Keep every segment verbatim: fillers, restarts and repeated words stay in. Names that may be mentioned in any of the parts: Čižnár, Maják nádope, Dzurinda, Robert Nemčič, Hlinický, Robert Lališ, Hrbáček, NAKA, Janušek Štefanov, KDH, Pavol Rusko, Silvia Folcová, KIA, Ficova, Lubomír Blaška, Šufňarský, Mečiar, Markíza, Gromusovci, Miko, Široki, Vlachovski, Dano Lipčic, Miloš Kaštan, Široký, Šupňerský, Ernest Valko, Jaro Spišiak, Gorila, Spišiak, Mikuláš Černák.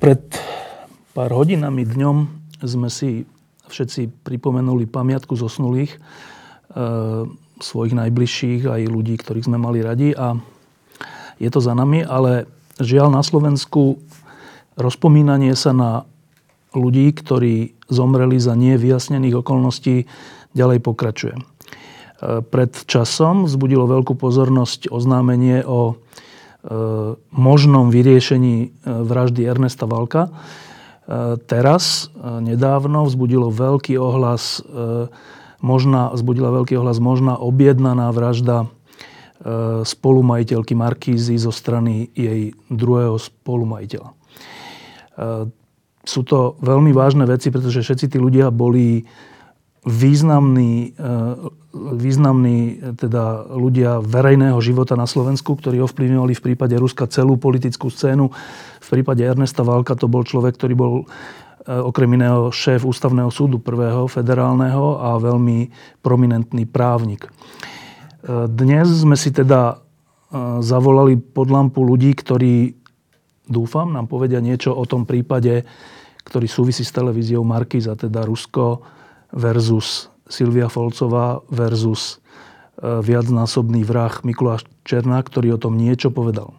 Pred pár hodinami dňom sme si všetci pripomenuli pamiatku zosnulých, e, svojich najbližších, aj ľudí, ktorých sme mali radi, a je to za nami, ale žiaľ na Slovensku rozpomínanie sa na ľudí, ktorí zomreli za nevyjasnených okolností, ďalej pokračuje. E, pred časom vzbudilo veľkú pozornosť oznámenie o možnom vyriešení vraždy Ernesta Valka. Teraz, nedávno, vzbudilo veľký ohlas, možná, vzbudila veľký ohlas možná objednaná vražda spolumajiteľky Markízy zo strany jej druhého spolumajiteľa. Sú to veľmi vážne veci, pretože všetci tí ľudia boli významní, významní teda ľudia verejného života na Slovensku, ktorí ovplyvňovali v prípade Ruska celú politickú scénu. V prípade Ernesta Valka to bol človek, ktorý bol okrem iného šéf Ústavného súdu, prvého federálneho, a veľmi prominentný právnik. Dnes sme si teda zavolali pod lampu ľudí, ktorí, dúfam, nám povedia niečo o tom prípade, ktorý súvisí s televíziou Markíza, teda Rusko versus Silvia Folcová versus viacnásobný vrah Mikuláš Černák, ktorý o tom niečo povedal.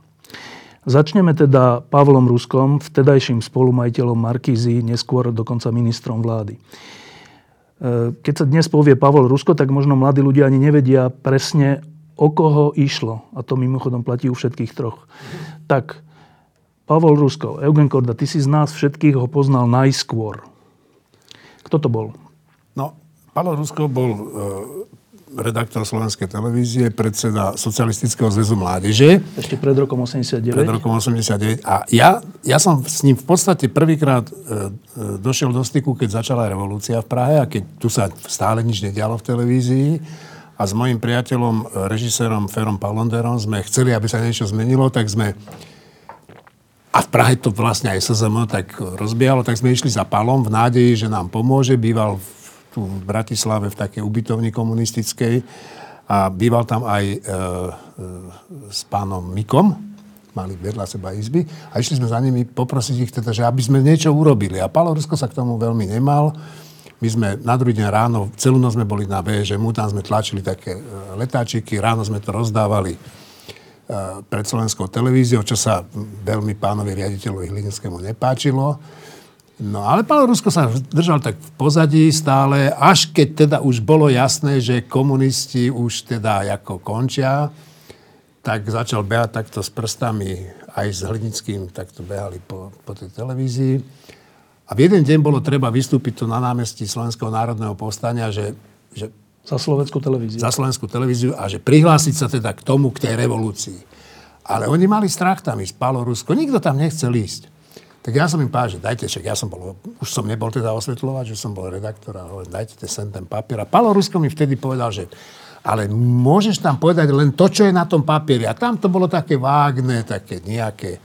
Začneme teda Pavlom Ruskom, vtedajším spolumajiteľom Markízy, neskôr dokonca ministrom vlády. Keď sa dnes povie Pavol Rusko, tak možno mladí ľudia ani nevedia presne, o koho išlo. A to mimochodom platí u všetkých troch. Tak, Pavol Rusko, Eugen Korda, ty si z nás všetkých ho poznal najskôr. Kto to bol? No, Pavol Rusko bol e, redaktor Slovenskej televízie, predseda Socialistického zväzu mládeže. Ešte pred rokom osemdesiatdeväť. Pred rokom osemdesiatdeväť. A ja, ja som s ním v podstate prvýkrát e, e, došiel do styku, keď začala revolúcia v Prahe a keď tu sa stále nič nedialo v televízii. A s mojím priateľom, režisérom Ferom Pavlonderom sme chceli, aby sa niečo zmenilo, tak sme... A v Prahe to vlastne aj es zet em tak rozbiehalo, tak sme išli za Palom v nádeji, že nám pomôže. Býval v, tu v Bratislave v takej ubytovni komunistickej a býval tam aj e, e, s pánom Mikom. Mali vedľa seba izby. A išli sme za nimi poprosiť ich teda, že aby sme niečo urobili. A Pavol Rusko sa k tomu veľmi nemal. My sme na druhý deň ráno, celú noc sme boli na bé žé em u, tam sme tlačili také letáčiky, ráno sme to rozdávali pred Slovenskou televíziou, čo sa veľmi pánovi riaditeľovi Hlinickému nepáčilo. No ale pán Rusko sa držal tak v pozadí stále, až keď teda už bolo jasné, že komunisti už teda ako končia, tak začal behať takto s prstami aj s Hlinickým, takto behali po, po tej televízii. A v jeden deň bolo treba vystúpiť tu na námestí Slovenského národného povstania, že... že Za Slovenskú televíziu. Za Slovenskú televíziu a že prihlásiť sa teda k tomu, k tej revolúcii. Ale oni mali strach tam ísť, Pavol Rusko, nikto tam nechcel ísť. Tak ja som im povedal, že dajte však, ja som bol, už som nebol teda osvetľovať, že som bol redaktor, a hovorím, dajte sem ten papier. A Pavol Rusko mi vtedy povedal, že ale môžeš tam povedať len to, čo je na tom papieri. A tam to bolo také vágne, také nejaké.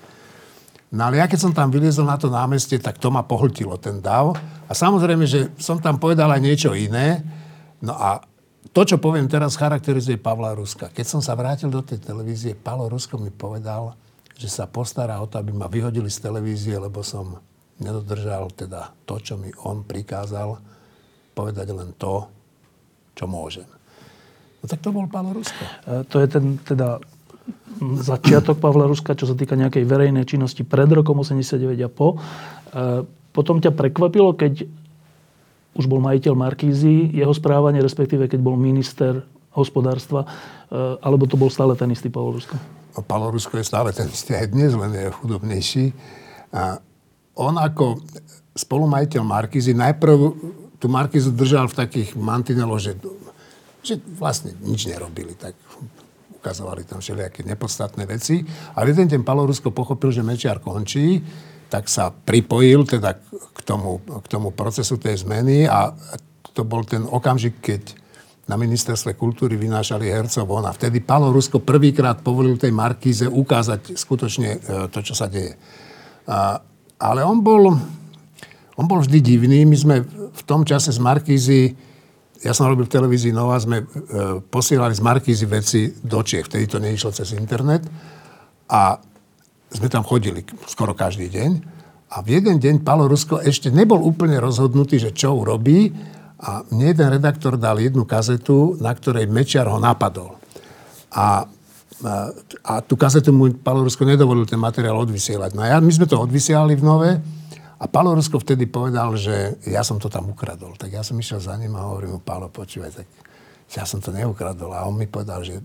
No ale ja keď som tam vyliezol na to námestie, tak to ma pohltilo, ten dav. A samozrejme, že som tam povedal aj niečo iné. No a to, čo poviem teraz, charakterizuje Pavla Ruska. Keď som sa vrátil do tej televízie, Pavol Rusko mi povedal, že sa postará o to, aby ma vyhodili z televízie, lebo som nedodržal teda to, čo mi on prikázal, povedať len to, čo môžem. No tak to bol Pavol Rusko. E, to je ten teda začiatok Pavla Ruska, čo sa týka nejakej verejnej činnosti pred rokom osemdesiatdeväť a po. E, potom ťa prekvapilo, keď už bol majiteľ Markízy, jeho správanie, respektíve keď bol minister hospodárstva, alebo to bol stále ten istý Pavol Rusko? Pavol Rusko je stále ten istý aj dnes, len je chudobnejší. A on ako spolumajiteľ Markízy najprv tú Markízu držal v takých mantineloch, že, že vlastne nič nerobili, tak ukazovali tam všelijaké nepodstatné veci. Ale ten ten Pavol Rusko pochopil, že Mečiar končí, tak sa pripojil teda k tomu, k tomu procesu tej zmeny a to bol ten okamžik, keď na ministerstve kultúry vynášali hercov von a vtedy Pavol Rusko prvýkrát povolil tej Markíze ukázať skutočne to, čo sa deje. A, ale on bol, on bol vždy divný. My sme v tom čase z Markízy, ja som robil v televízii Nova, sme e, posielali z Markízy veci do Čiech. Vtedy to neišlo cez internet a sme tam chodili skoro každý deň. A v jeden deň Pavol Rusko ešte nebol úplne rozhodnutý, že čo urobí. A mne jeden redaktor dal jednu kazetu, na ktorej Mečiar ho napadol. A, a, a tú kazetu mu Pavol Rusko nedovolil ten materiál odvysielať. No ja, my sme to odvysielali v Nove a Pavol Rusko vtedy povedal, že ja som to tam ukradol. Tak ja som išiel za ním a hovorím mu, Pavlo, počúvaj, tak ja som to neukradol. A on mi povedal, že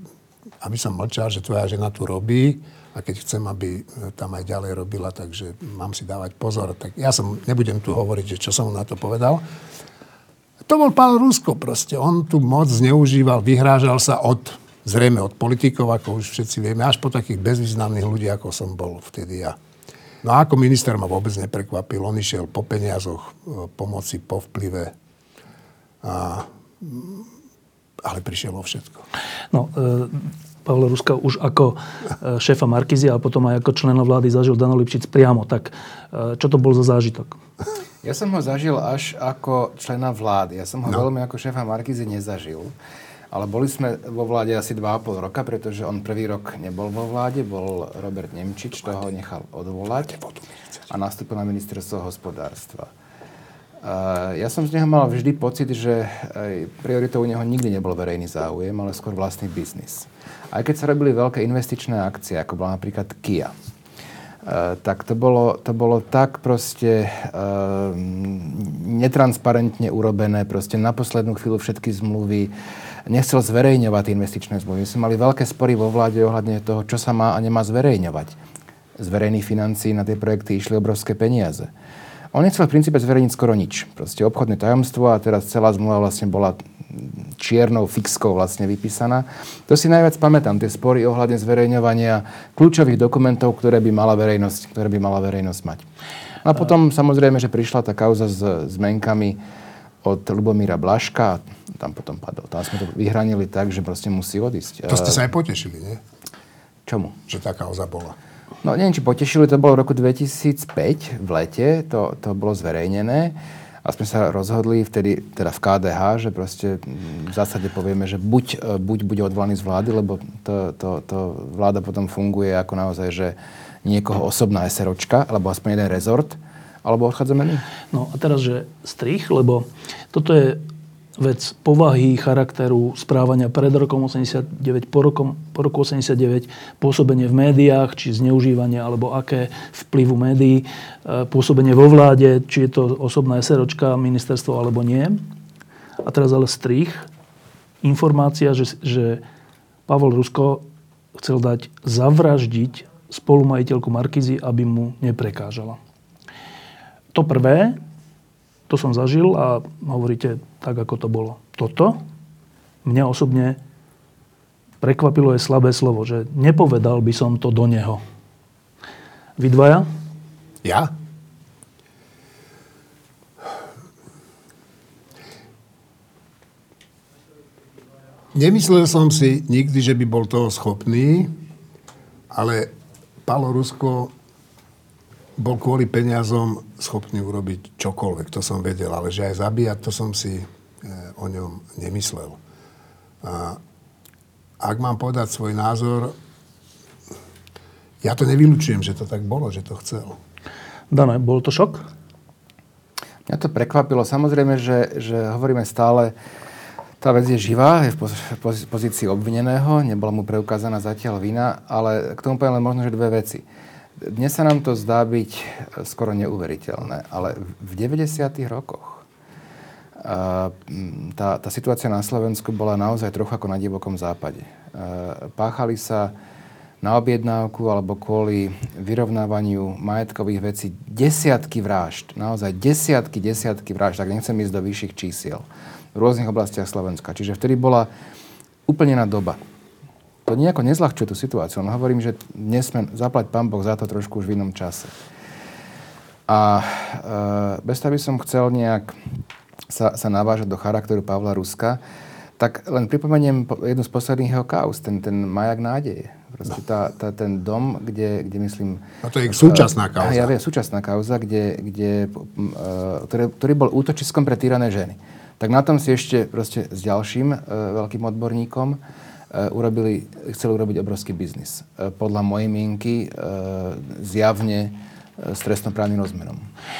aby som mlčal, že tvoja žena tu robí a keď chcem, aby tam aj ďalej robila, takže mám si dávať pozor. Tak ja som, nebudem tu hovoriť, že čo som mu na to povedal. To bol Pavol Rusko proste. On tu moc zneužíval, vyhrážal sa od, zrejme od politikov, ako už všetci vieme, až po takých bezvýznamných ľudí, ako som bol vtedy ja. No a ako minister ma vôbec neprekvapil. On išiel po peniazoch, pomoci, po vplyve. A, ale prišiel o všetko. No, e- Pavla Ruska už ako šéfa Markízy a potom aj ako člena vlády zažil Dano Lipčic priamo. Tak čo to bol za zážitok? Ja som ho zažil až ako člena vlády. Ja som ho no. veľmi ako šéfa Markízy nezažil. Ale boli sme vo vláde asi dva a pol roka, pretože on prvý rok nebol vo vláde, bol Robert Nemčič, toho nechal odvolať a nastúpil na ministerstvo hospodárstva. Ja som z neho mal vždy pocit, že prioritou u neho nikdy nebol verejný záujem, ale skôr vlastný biznis. Aj keď sa robili veľké investičné akcie, ako bola napríklad KIA, tak to bolo, to bolo tak proste netransparentne urobené, proste na poslednú chvíľu všetky zmluvy. Nechcel zverejňovať investičné zmluvy. Sme mali veľké spory vo vláde ohľadne toho, čo sa má a nemá zverejňovať. Z verejných financií na tie projekty išli obrovské peniaze. On nechcel v princípe zverejniť skoro nič. Proste obchodné tajomstvo a teraz celá zmluva vlastne bola čiernou fixkou vlastne vypísaná. To si najviac pamätám, tie spory ohľadne zverejňovania kľúčových dokumentov, ktoré by mala verejnosť, ktoré by mala verejnosť mať. A potom samozrejme, že prišla tá kauza s zmenkami od Lubomíra Blaška a tam potom padol. Tam sme to vyhranili tak, že proste musí odísť. To ste sa aj potešili, nie? Čomu? Že tá kauza bola. No, neviem, či potešili, to bolo v roku dvetisícpäť v lete, to, to bolo zverejnené a sme sa rozhodli vtedy, teda v ká dé há, že proste v zásade povieme, že buď, buď bude odvolaný z vlády, lebo to, to, to vláda potom funguje ako naozaj, že niekoho osobná SROčka, alebo aspoň jeden rezort, alebo odchádzame my. No a teraz, že strich, lebo toto je vec povahy, charakteru, správania pred rokom osemdesiatdeväť, po, rokom, po roku osemdesiatdeväť, pôsobenie v médiách, či zneužívanie, alebo aké vplyvu médií, pôsobenie vo vláde, či je to osobná SROčka, ministerstvo, alebo nie. A teraz ale strich, informácia, že, že Pavol Rusko chcel dať zavraždiť spolumajiteľku Markízy, aby mu neprekážala. To prvé, to som zažil a hovoríte tak, ako to bolo. Toto mňa osobne prekvapilo je slabé slovo, že nepovedal by som to do neho. Vy dvaja? Ja? Nemyslel som si nikdy, že by bol toho schopný, ale Pavol Rusko bol kvôli peniazom schopný urobiť čokoľvek, to som vedel, ale že aj zabíjať, to som si e, o ňom nemyslel. A ak mám povedať svoj názor, ja to nevylučujem, že to tak bolo, že to chcel. Dano, bol to šok? Mňa to prekvapilo. Samozrejme, že, že hovoríme stále, tá vec je živá, je v pozícii obvineného, nebola mu preukázaná zatiaľ vina, ale k tomu poviem len možno, že dve veci. Dnes sa nám to zdá byť skoro neuveriteľné, ale v deväťdesiatych rokoch tá, tá situácia na Slovensku bola naozaj trochu ako na divokom západe. Páchali sa na objednávku alebo kvôli vyrovnávaniu majetkových vecí desiatky vražd, naozaj desiatky, desiatky vražd, tak nechcem ísť do vyšších čísiel v rôznych oblastiach Slovenska. Čiže vtedy bola úplne iná doba. To nejako nezľahčuje tú situáciu. No hovorím, že dnes sme, zaplať pán Boh za to, trošku už v inom čase. A e, bez toho by som chcel nejak sa, sa navážať do charakteru Pavla Ruska, tak len pripomeniem jednu z posledných jeho kauz, ten, ten Maják nádeje. Proste tá, tá, ten dom, kde, kde myslím... A to je súčasná kauza. Ja viem, súčasná kauza, kde, kde, ktoré, ktorý bol útočiskom pre týrané ženy. Tak na tom si ešte proste s ďalším veľkým odborníkom urobili, chceli urobiť obrovský biznis. Podľa mojej mienky zjavne s trestnoprávnym rozmerom.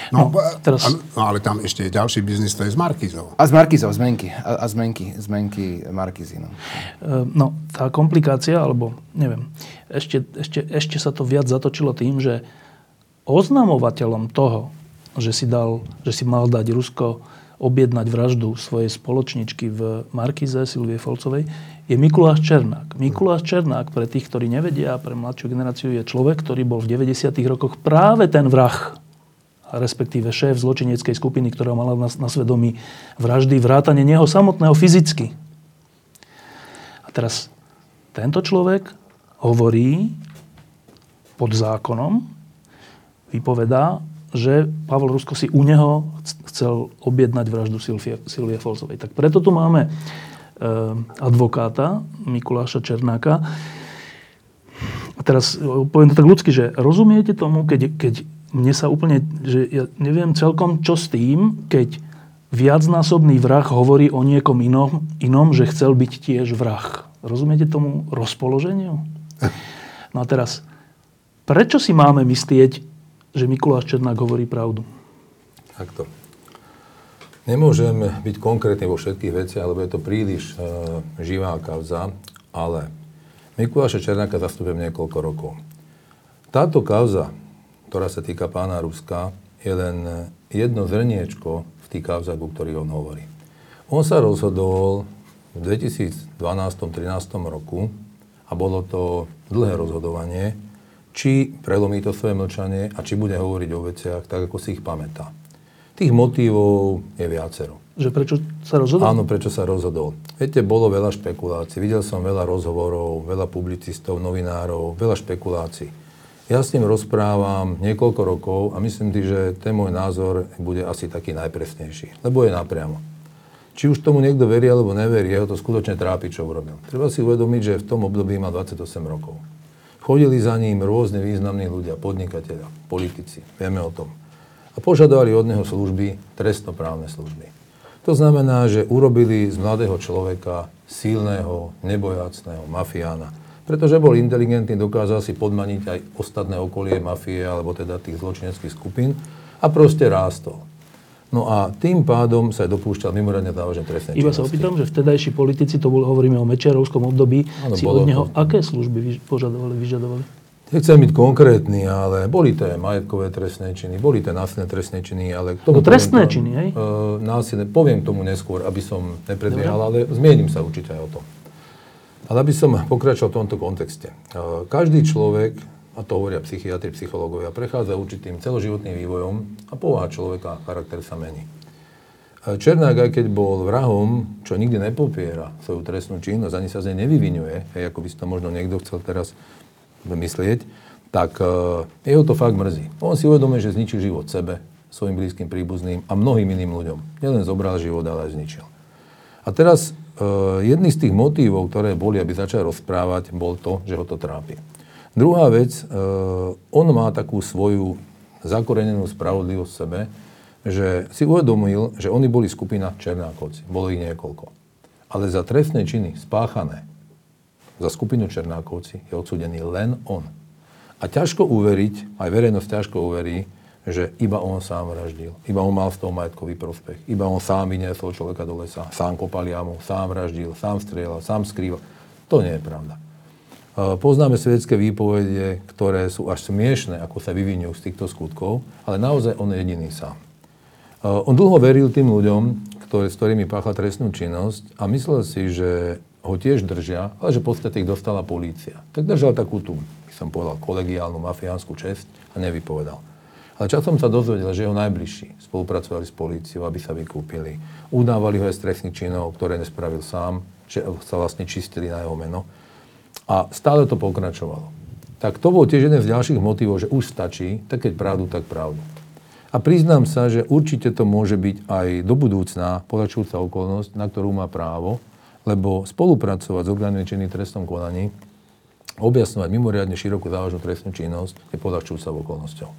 No, no, teraz... no, ale tam ešte je ďalší biznis, to je z Markízov. A z Markízov, zmenky. A, a zmenky, zmenky Markízy, no. No, tá komplikácia, alebo neviem, ešte, ešte, ešte sa to viac zatočilo tým, že oznamovateľom toho, že si, dal, že si mal dať Rusko objednať vraždu svojej spoločničky v Markíze, Silvie Folcovej, je Mikuláš Černák. Mikuláš Černák, pre tých, ktorí nevedia, pre mladšiu generáciu, je človek, ktorý bol v deväťdesiatych rokoch práve ten vrah, respektíve šéf zločineckej skupiny, ktorá mala na, na svedomí vraždy, vrátane neho samotného fyzicky. A teraz tento človek hovorí pod zákonom, vypovedá, že Pavol Rusko si u neho chcel objednať vraždu Silvie Folcovej. Tak preto tu máme e, advokáta Mikuláša Černáka. A teraz poviem to tak ľudsky, že rozumiete tomu, keď, keď mne sa úplne, že ja neviem celkom čo s tým, keď viacnásobný vrah hovorí o niekom inom, inom, že chcel byť tiež vrah. Rozumiete tomu rozpoloženiu? No a teraz, prečo si máme myslieť, že Mikuláš Černák hovorí pravdu? Takto. Nemôžem byť konkrétny vo všetkých veciach, lebo je to príliš e, živá kauza, ale Mikuláša Černáka zastupujem niekoľko rokov. Táto kauza, ktorá sa týka pána Ruska, je len jedno zrniečko v tých kauzách, o ktorých on hovorí. On sa rozhodol v dvetisícdvanástom trinástom roku a bolo to dlhé rozhodovanie, či prelomí to svoje mlčanie a či bude hovoriť o veciach tak, ako si ich pamätá. Tých motívov je viacero. Že prečo sa rozhodol? Áno, prečo sa rozhodol. Viete, bolo veľa špekulácií. Videl som veľa rozhovorov, veľa publicistov, novinárov, veľa špekulácií. Ja s ním rozprávam niekoľko rokov a myslím si, že ten môj názor bude asi taký najpresnejší. Lebo je napriamo. Či už tomu niekto verí alebo neverí, jeho to skutočne trápi, čo urobil. Treba si uvedomiť, že v tom období má dvadsaťosem rokov. Chodili za ním rôzne významní ľudia, podnikatelia, politici, vieme o tom. A požadovali od neho služby, trestnoprávne služby. To znamená, že urobili z mladého človeka silného, nebojácného mafiána. Pretože bol inteligentný, dokázal si podmaniť aj ostatné okolie mafie, alebo teda tých zločineckých skupín a proste rástol. No a tým pádom sa aj dopúšťal mimoriadne závažné trestné činnosti. Iba sa opýtam, že vtedajší politici, to bol, hovoríme o mečiarovskom období, ano, si od neho to... aké služby požadovali, vyžadovali? Nechcem byť konkrétny, ale boli to aj majetkové trestné činy, boli to násilné trestné činy, ale... K tomu no trestné poviem, činy, hej? Uh, násilné, poviem tomu neskôr, aby som nepredbiehal, ale zmienim sa určite aj o tom. Ale aby som pokračoval v tomto kontexte. Uh, každý človek, a to hovoria psychiatri, psychológovia, prechádza určitým celoživotným vývojom a povaha človeka, charakter sa mení. Černák, aj keď bol vrahom, čo nikdy nepopiera svoju trestnú činnosť, ani sa z nej nevyvinuje, hej, ako by si to možno niekto chcel teraz myslieť, tak uh, jeho to fakt mrzí. On si uvedomuje, že zničil život sebe, svojim blízkym príbuzným a mnohým iným ľuďom. Nielen zobral život, ale aj zničil. A teraz uh, jedný z tých motívov, ktoré boli, aby začal rozprávať, bol to, že ho to trápi. Druhá vec, on má takú svoju zakorenenú spravodlivosť v sebe, že si uvedomil, že oni boli skupina Černákovci. Bolo ich niekoľko. Ale za trestné činy spáchané za skupinu Černákovci je odsúdený len on. A ťažko uveriť, aj verejnosť ťažko uverí, že iba on sám vraždil, iba on mal z toho majetkový prospech, iba on sám vyniesol človeka do lesa, sám kopal jamu, sám vraždil, sám strieľal, sám skrýval. To nie je pravda. Poznáme svedské výpovede, ktoré sú až smiešné, ako sa vyvinujú z týchto skutkov, ale naozaj on je jediný sám. On dlho veril tým ľuďom, ktoré, s ktorými páchal trestnú činnosť a myslel si, že ho tiež držia, ale že v podstate ich dostala polícia. Tak držal takú tú, by som povedal, kolegiálnu mafiánsku česť a nevypovedal. Ale časom sa dozvedel, že jeho najbližší spolupracovali s políciou, aby sa vykúpili. Udávali ho aj z trestných činov, ktoré nespravil sám, že sa vlastne čistili na jeho meno. A stále to pokračovalo. Tak to bol tiež jeden z ďalších motivov, že už stačí, tak keď pravdu, tak pravdu. A priznám sa, že určite to môže byť aj do budúcna poľahčujúca okolnosť, na ktorú má právo, lebo spolupracovať s orgánmi činnými v trestnom konaní, objasňovať mimoriadne širokú závažnú trestnú činnosť je poľahčujúca okolnosťou.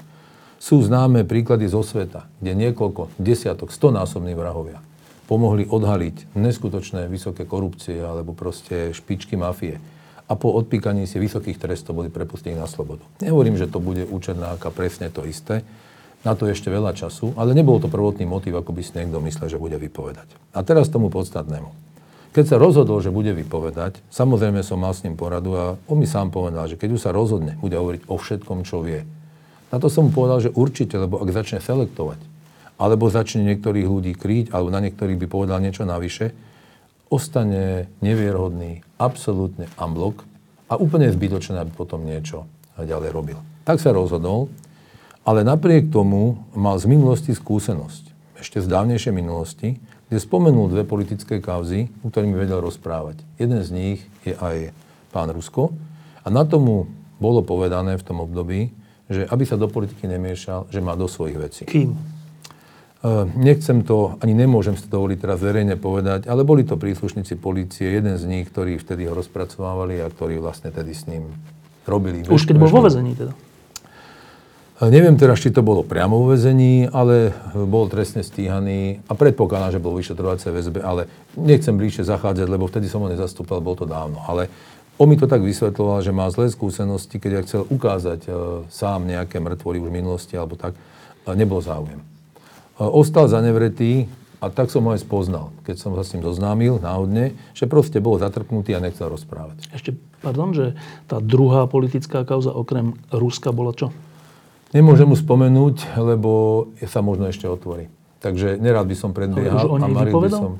Sú známe príklady zo sveta, kde niekoľko desiatok, stonásobní vrahovia pomohli odhaliť neskutočné vysoké korupcie alebo proste špičky mafie. A po odpíkaní si vysokých trestov boli prepustení na slobodu. Nehovorím, že to bude u Černáka presne to isté, na to ešte veľa času, ale nebol to prvotný motív, ako by si niekto myslel, že bude vypovedať. A teraz tomu podstatnému. Keď sa rozhodol, že bude vypovedať, samozrejme som mal s ním poradu a on mi sám povedal, že keď už sa rozhodne, bude hovoriť o všetkom, čo vie. Na to som mu povedal, že určite, lebo ak začne selektovať, alebo začne niektorých ľudí kryť, alebo na niektorých by povedal niečo navyše, ostane nevierhodný, absolútne amblok a úplne zbytočné, aby potom niečo ďalej robil. Tak sa rozhodol. Ale napriek tomu mal z minulosti skúsenosť, ešte z dávnejšej minulosti, kde spomenul dve politické kauzy, o ktorých vedel rozprávať. Jeden z nich je aj pán Rusko. A na tomu bolo povedané v tom období, že aby sa do politiky nemiešal, že má do svojich vecí. Kým? Nechcem to, ani nemôžem si to dovoliť teraz verejne povedať, ale boli to príslušníci polície, jeden z nich, ktorí vtedy ho rozpracovávali a ktorí vlastne tedy s ním robili. Už keď bol vo väzení teda? Neviem teraz, či to bolo priamo vo väzení, ale bol trestne stíhaný a predpokladám, že bol vo vyšetrovacej väzbe, ale nechcem bližšie zachádzať, lebo vtedy som ho nezastúpal, bolo to dávno. Ale on mi to tak vysvetľoval, že má zlé skúsenosti, keď ja chcel ukázať e, sám nejaké mŕtvoly už v minulosti alebo tak, e, nebol záujem. E, ostal zanevretý a tak som ho aj spoznal, keď som sa s ním zoznámil náhodne, že proste bol zatrpnutý a nechcel rozprávať. Ešte, pardon, že tá druhá politická kauza okrem Ruska bola čo? Nemôžem mu spomenúť, lebo sa možno ešte otvorí. Takže nerád by som predbiehal. A maril by som.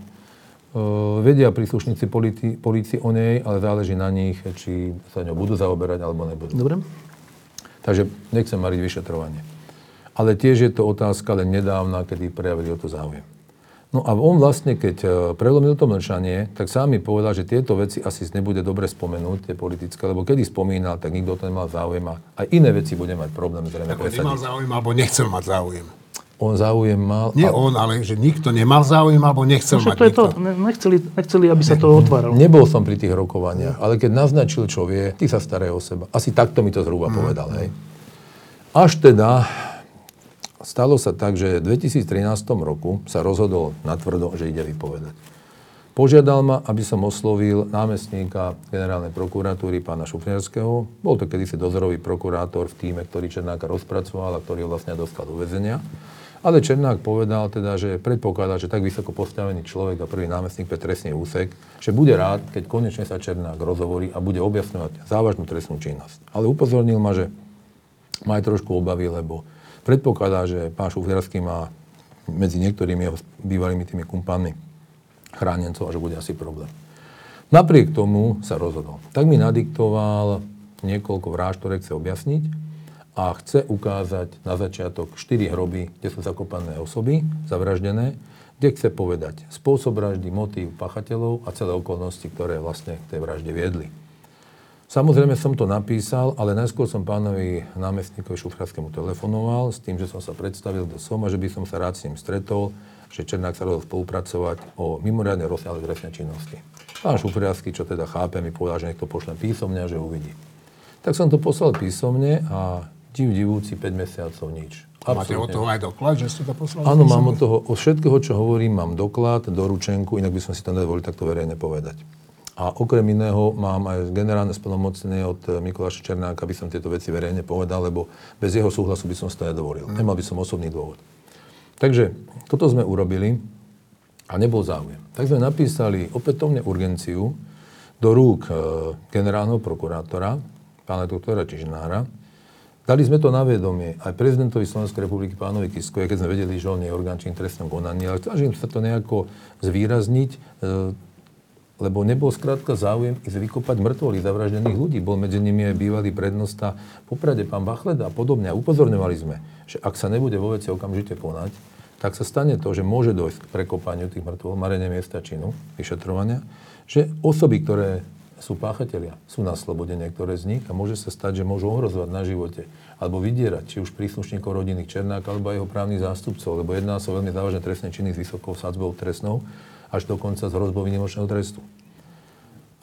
Uh, vedia príslušníci politi- polícii o nej, ale záleží na nich, či sa ňou budú zaoberať, alebo nebudú. Dobre. Takže nechcem mariť vyšetrovanie. Ale tiež je to otázka len nedávna, kedy prejavili o to záujem. No a on vlastne, keď prelomil to mlčanie, tak sám mi povedal, že tieto veci asi nebude dobre spomenúť, tie politické, lebo keď ich spomínal, tak nikto to nemal záujem a aj iné veci bude mať problém zrejme presadiť. Nemal záujem alebo nechcel mať záujem. On záujem mal... Nie a... on, ale že nikto nemal záujem alebo nechcel no, mať to nikto. To, nechceli, nechceli, aby sa to otváralo. Nebol som pri tých rokovaniach, ale keď naznačil, čo vie, ty sa staraj o seba. Asi takto mi to zhruba mm. povedal, hej. Až teda... Stalo sa tak, že v dvetisíctrinástom roku sa rozhodol natvrdo, že ide vypovedať. Požiadal ma, aby som oslovil námestníka generálnej prokuratúry pána Šupňerského. Bol to kedysi dozorový prokurátor v týme, ktorý Černáka rozpracoval a ktorý ho vlastne dostal do väzenia. Ale Černák povedal teda, že predpokladá, že tak vysoko postavený človek a prvý námestník pre trestný úsek, že bude rád, keď konečne sa Černák rozhovorí a bude objasňovať závažnú trestnú činnosť. Ale upozornil ma, že má aj trošku obavy, lebo predpokladá, že pán Šufňarský má medzi niektorými jeho bývalými tými kumpánmi chránencov a že bude asi problém. Napriek tomu sa rozhodol. Tak mi nadiktoval niekoľko vražd, ktoré chce objasniť a chce ukázať na začiatok štyri hroby, kde sú zakopané osoby, zavraždené, kde chce povedať spôsob vraždy, motív páchateľov a celé okolnosti, ktoré vlastne k tej vražde viedli. Samozrejme som to napísal, ale najskôr som pánovi námestníkovi Šufňarskému telefonoval s tým, že som sa predstavil, kto som a že by som sa rád s ním stretol, že Černák sa rozhodol spolupracovať o mimoriadne rozsiahlej trestnej činnosti. Pán Šufňarský, čo teda chápe, mi povedal, že niekto pošle písomne a že uvidí. Tak som to poslal písomne a div divúci päť mesiacov nič. Absolutne. Máte od toho aj doklad, že ste to poslali? Áno, písomne? Mám od toho, od všetkého, čo hovorím, mám doklad, doručenku, inak by som si to nedovolil takto verejne povedať. A okrem iného mám aj generálne splnomocnenie od Mikuláša Černáka, aby som tieto veci verejne povedal, lebo bez jeho súhlasu by som si to nedovolil. Nemal by som osobný dôvod. Takže toto sme urobili a nebol záujem. Tak sme napísali opätovne urgenciu do rúk generálneho prokurátora, pána doktora Čižnára. Dali sme to na vedomie aj prezidentovi Slovenskej republiky, pánovi Kiskovi, keď sme vedeli, že on nie je orgán činným v trestnom konaní, ale snažím sa to nejako zvýrazniť, lebo nebol skrátka záujem ísť vykopať mŕtvoly zavraždených ľudí. Bol medzi nimi aj bývalý prednosta Poprade, pán Bachleda a podobne. A upozorňovali sme, že ak sa nebude vo veci okamžite konať, tak sa stane to, že môže dojsť k prekopaniu tých mŕtvol, marenie miesta činu, vyšetrovania, že osoby, ktoré sú páchatelia, sú na slobode niektoré z nich a môže sa stať, že môžu ohrozovať na živote alebo vydierať, či už príslušníkov rodiny Černáka alebo aj jeho právnych zástupcov, lebo jedná sa o veľmi závažné trestné činy s vysokou sadzbou trestnou až dokonca z hrozbou výnimočného trestu.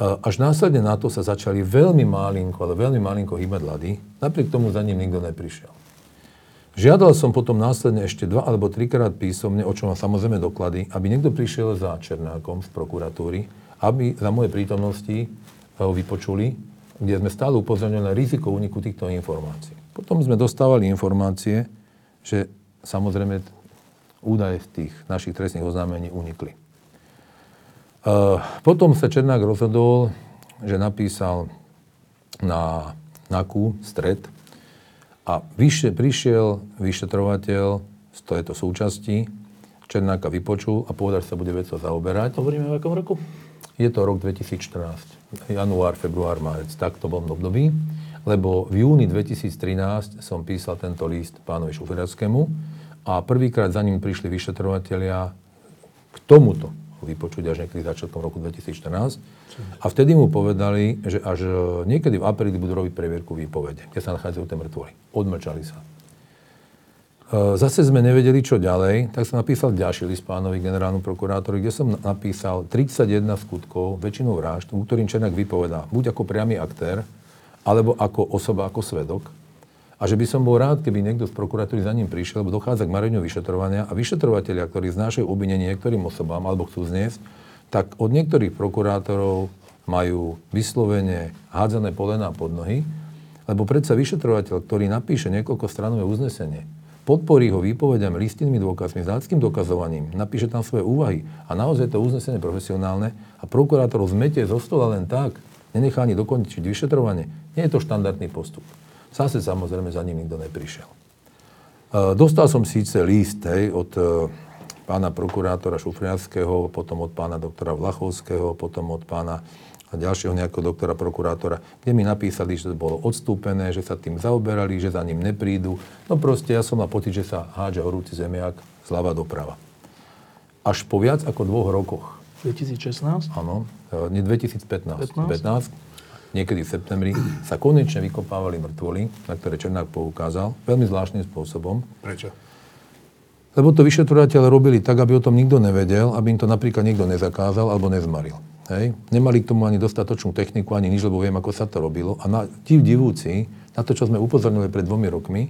Až následne na to sa začali veľmi malinko, ale veľmi malinko hýbať ľady, napriek tomu za ním nikto neprišiel. Žiadal som potom následne ešte dva alebo trikrát písomne, o čom mám samozrejme doklady, aby niekto prišiel za Černákom z prokuratúry, aby za mojej prítomnosti ho vypočuli, kde sme stále upozorňovali na riziko úniku týchto informácií. Potom sme dostávali informácie, že samozrejme údaje z tých našich trestných oznámení unikli. Potom sa Černák rozhodol, že napísal na NAKU stred a vyššie prišiel vyšetrovateľ z tejto súčasti, Černáka vypočul a povedal, že sa bude vecou zaoberať. Hovoríme o akom roku? Je to rok dvetisícštrnásť, január, február, marec, tak to bol v období, lebo v júni dvetisíctrinásť som písal tento list pánovi Šuferackému a prvýkrát za ním prišli vyšetrovatelia k tomuto vypočuť až niekedy začiatkom roku dvetisícštrnásť. A vtedy mu povedali, že až niekedy v apríli budú robiť previerku výpovede, kde sa nachádzajú tie mŕtvoly. Odmlčali sa. Zase sme nevedeli, čo ďalej, tak som napísal ďalší list pánovi generálnu prokurátorovi, kde som napísal tridsaťjeden skutkov, väčšinu vražd, u ktorým Černák vypovedá, buď ako priamy aktér, alebo ako osoba, ako svedok. A že by som bol rád, keby niekto z prokuratúry za ním prišiel, lebo dochádza k mareniu vyšetrovania a vyšetrovatelia, ktorí znášajú obvinenie niektorým osobám alebo chcú zniesť, tak od niektorých prokurátorov majú vyslovene hádzané polená pod nohy, lebo predsa vyšetrovateľ, ktorý napíše niekoľko stranové uznesenie, podporí ho výpovediam, listinmi dôkazmi, znaleckým dokazovaním, napíše tam svoje úvahy a naozaj to uznesenie profesionálne a prokurátor zmetie zo stola len tak, nenechá ani dokončiť vyšetrovanie, nie je to štandardný postup. Zase samozrejme za ním nikto neprišiel. E, dostal som síce líst hej, od e, pána prokurátora Šufrianského, potom od pána doktora Vlachovského, potom od pána ďalšieho nejakého doktora prokurátora, kde mi napísali, že to bolo odstúpené, že sa tým zaoberali, že za ním neprídu. No proste ja som mal pocit, že sa hádža horúci zemiak zľava doprava. Až po viac ako dvoch rokoch. dvetisícšestnásť? Áno, e, nie dvetisícpätnásť. pätnásť? pätnásť. Niekedy v septembri, sa konečne vykopávali mŕtvoly, na ktoré Černák poukázal, veľmi zvláštnym spôsobom. Prečo? Lebo to vyšetrovateľe robili tak, aby o tom nikto nevedel, aby im to napríklad niekto nezakázal alebo nezmaril. Hej? Nemali k tomu ani dostatočnú techniku, ani nič, lebo viem, ako sa to robilo. A na, tí divúci, na to, čo sme upozornili pred dvomi rokmi, e,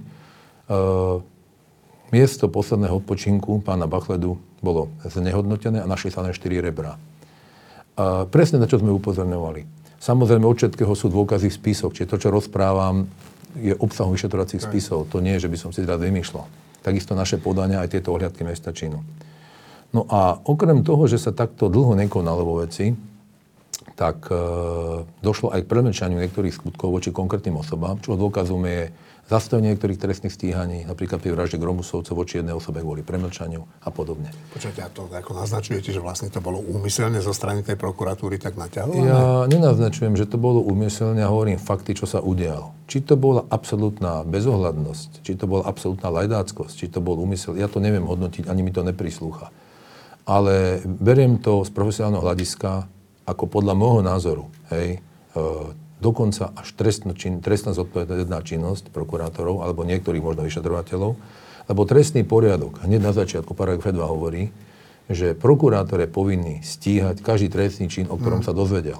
miesto posledného odpočinku pána Bachledu bolo znehodnotené a našli sa len štyri rebrá. E, presne na čo sme upozorňovali. Samozrejme, od všetkého sú dôkazy spisov, čiže to, čo rozprávam, je obsahom vyšetrovacích spisov. To nie je, že by som si rád vymýšľal. Takisto naše podania, aj tieto ohľadky mesta činu. No a okrem toho, že sa takto dlho nekonalo vo veci, tak e, došlo aj k premlčaniu niektorých skutkov voči konkrétnym osobám, čo dôkazom je zastavenie niektorých trestných stíhaní, napríklad pri vražde Gromusovcov voči jednej osobe kvôli premlčaniu a podobne. Počkajte, a to ako naznačujete, že vlastne to bolo úmyselne zo strany tej prokuratúry tak naťahované? Ja nenaznačujem, že to bolo úmyselne, hovorím fakty, čo sa udialo. Či to bola absolútna bezohľadnosť, či to bola absolútna lajdáckosť, či to bol úmysel, ja to neviem hodnotiť, ani mi to neprislúcha. Ale beriem to z profesionálneho hľadiska ako podľa môjho názoru, hej, e, dokonca až trestná čin, zodpovedná činnosť prokurátorov alebo niektorých možno vyšetrovateľov, lebo trestný poriadok hneď na začiatku paragrafe dva hovorí, že prokurátor je povinný stíhať každý trestný čin, o ktorom mm. sa dozvedel.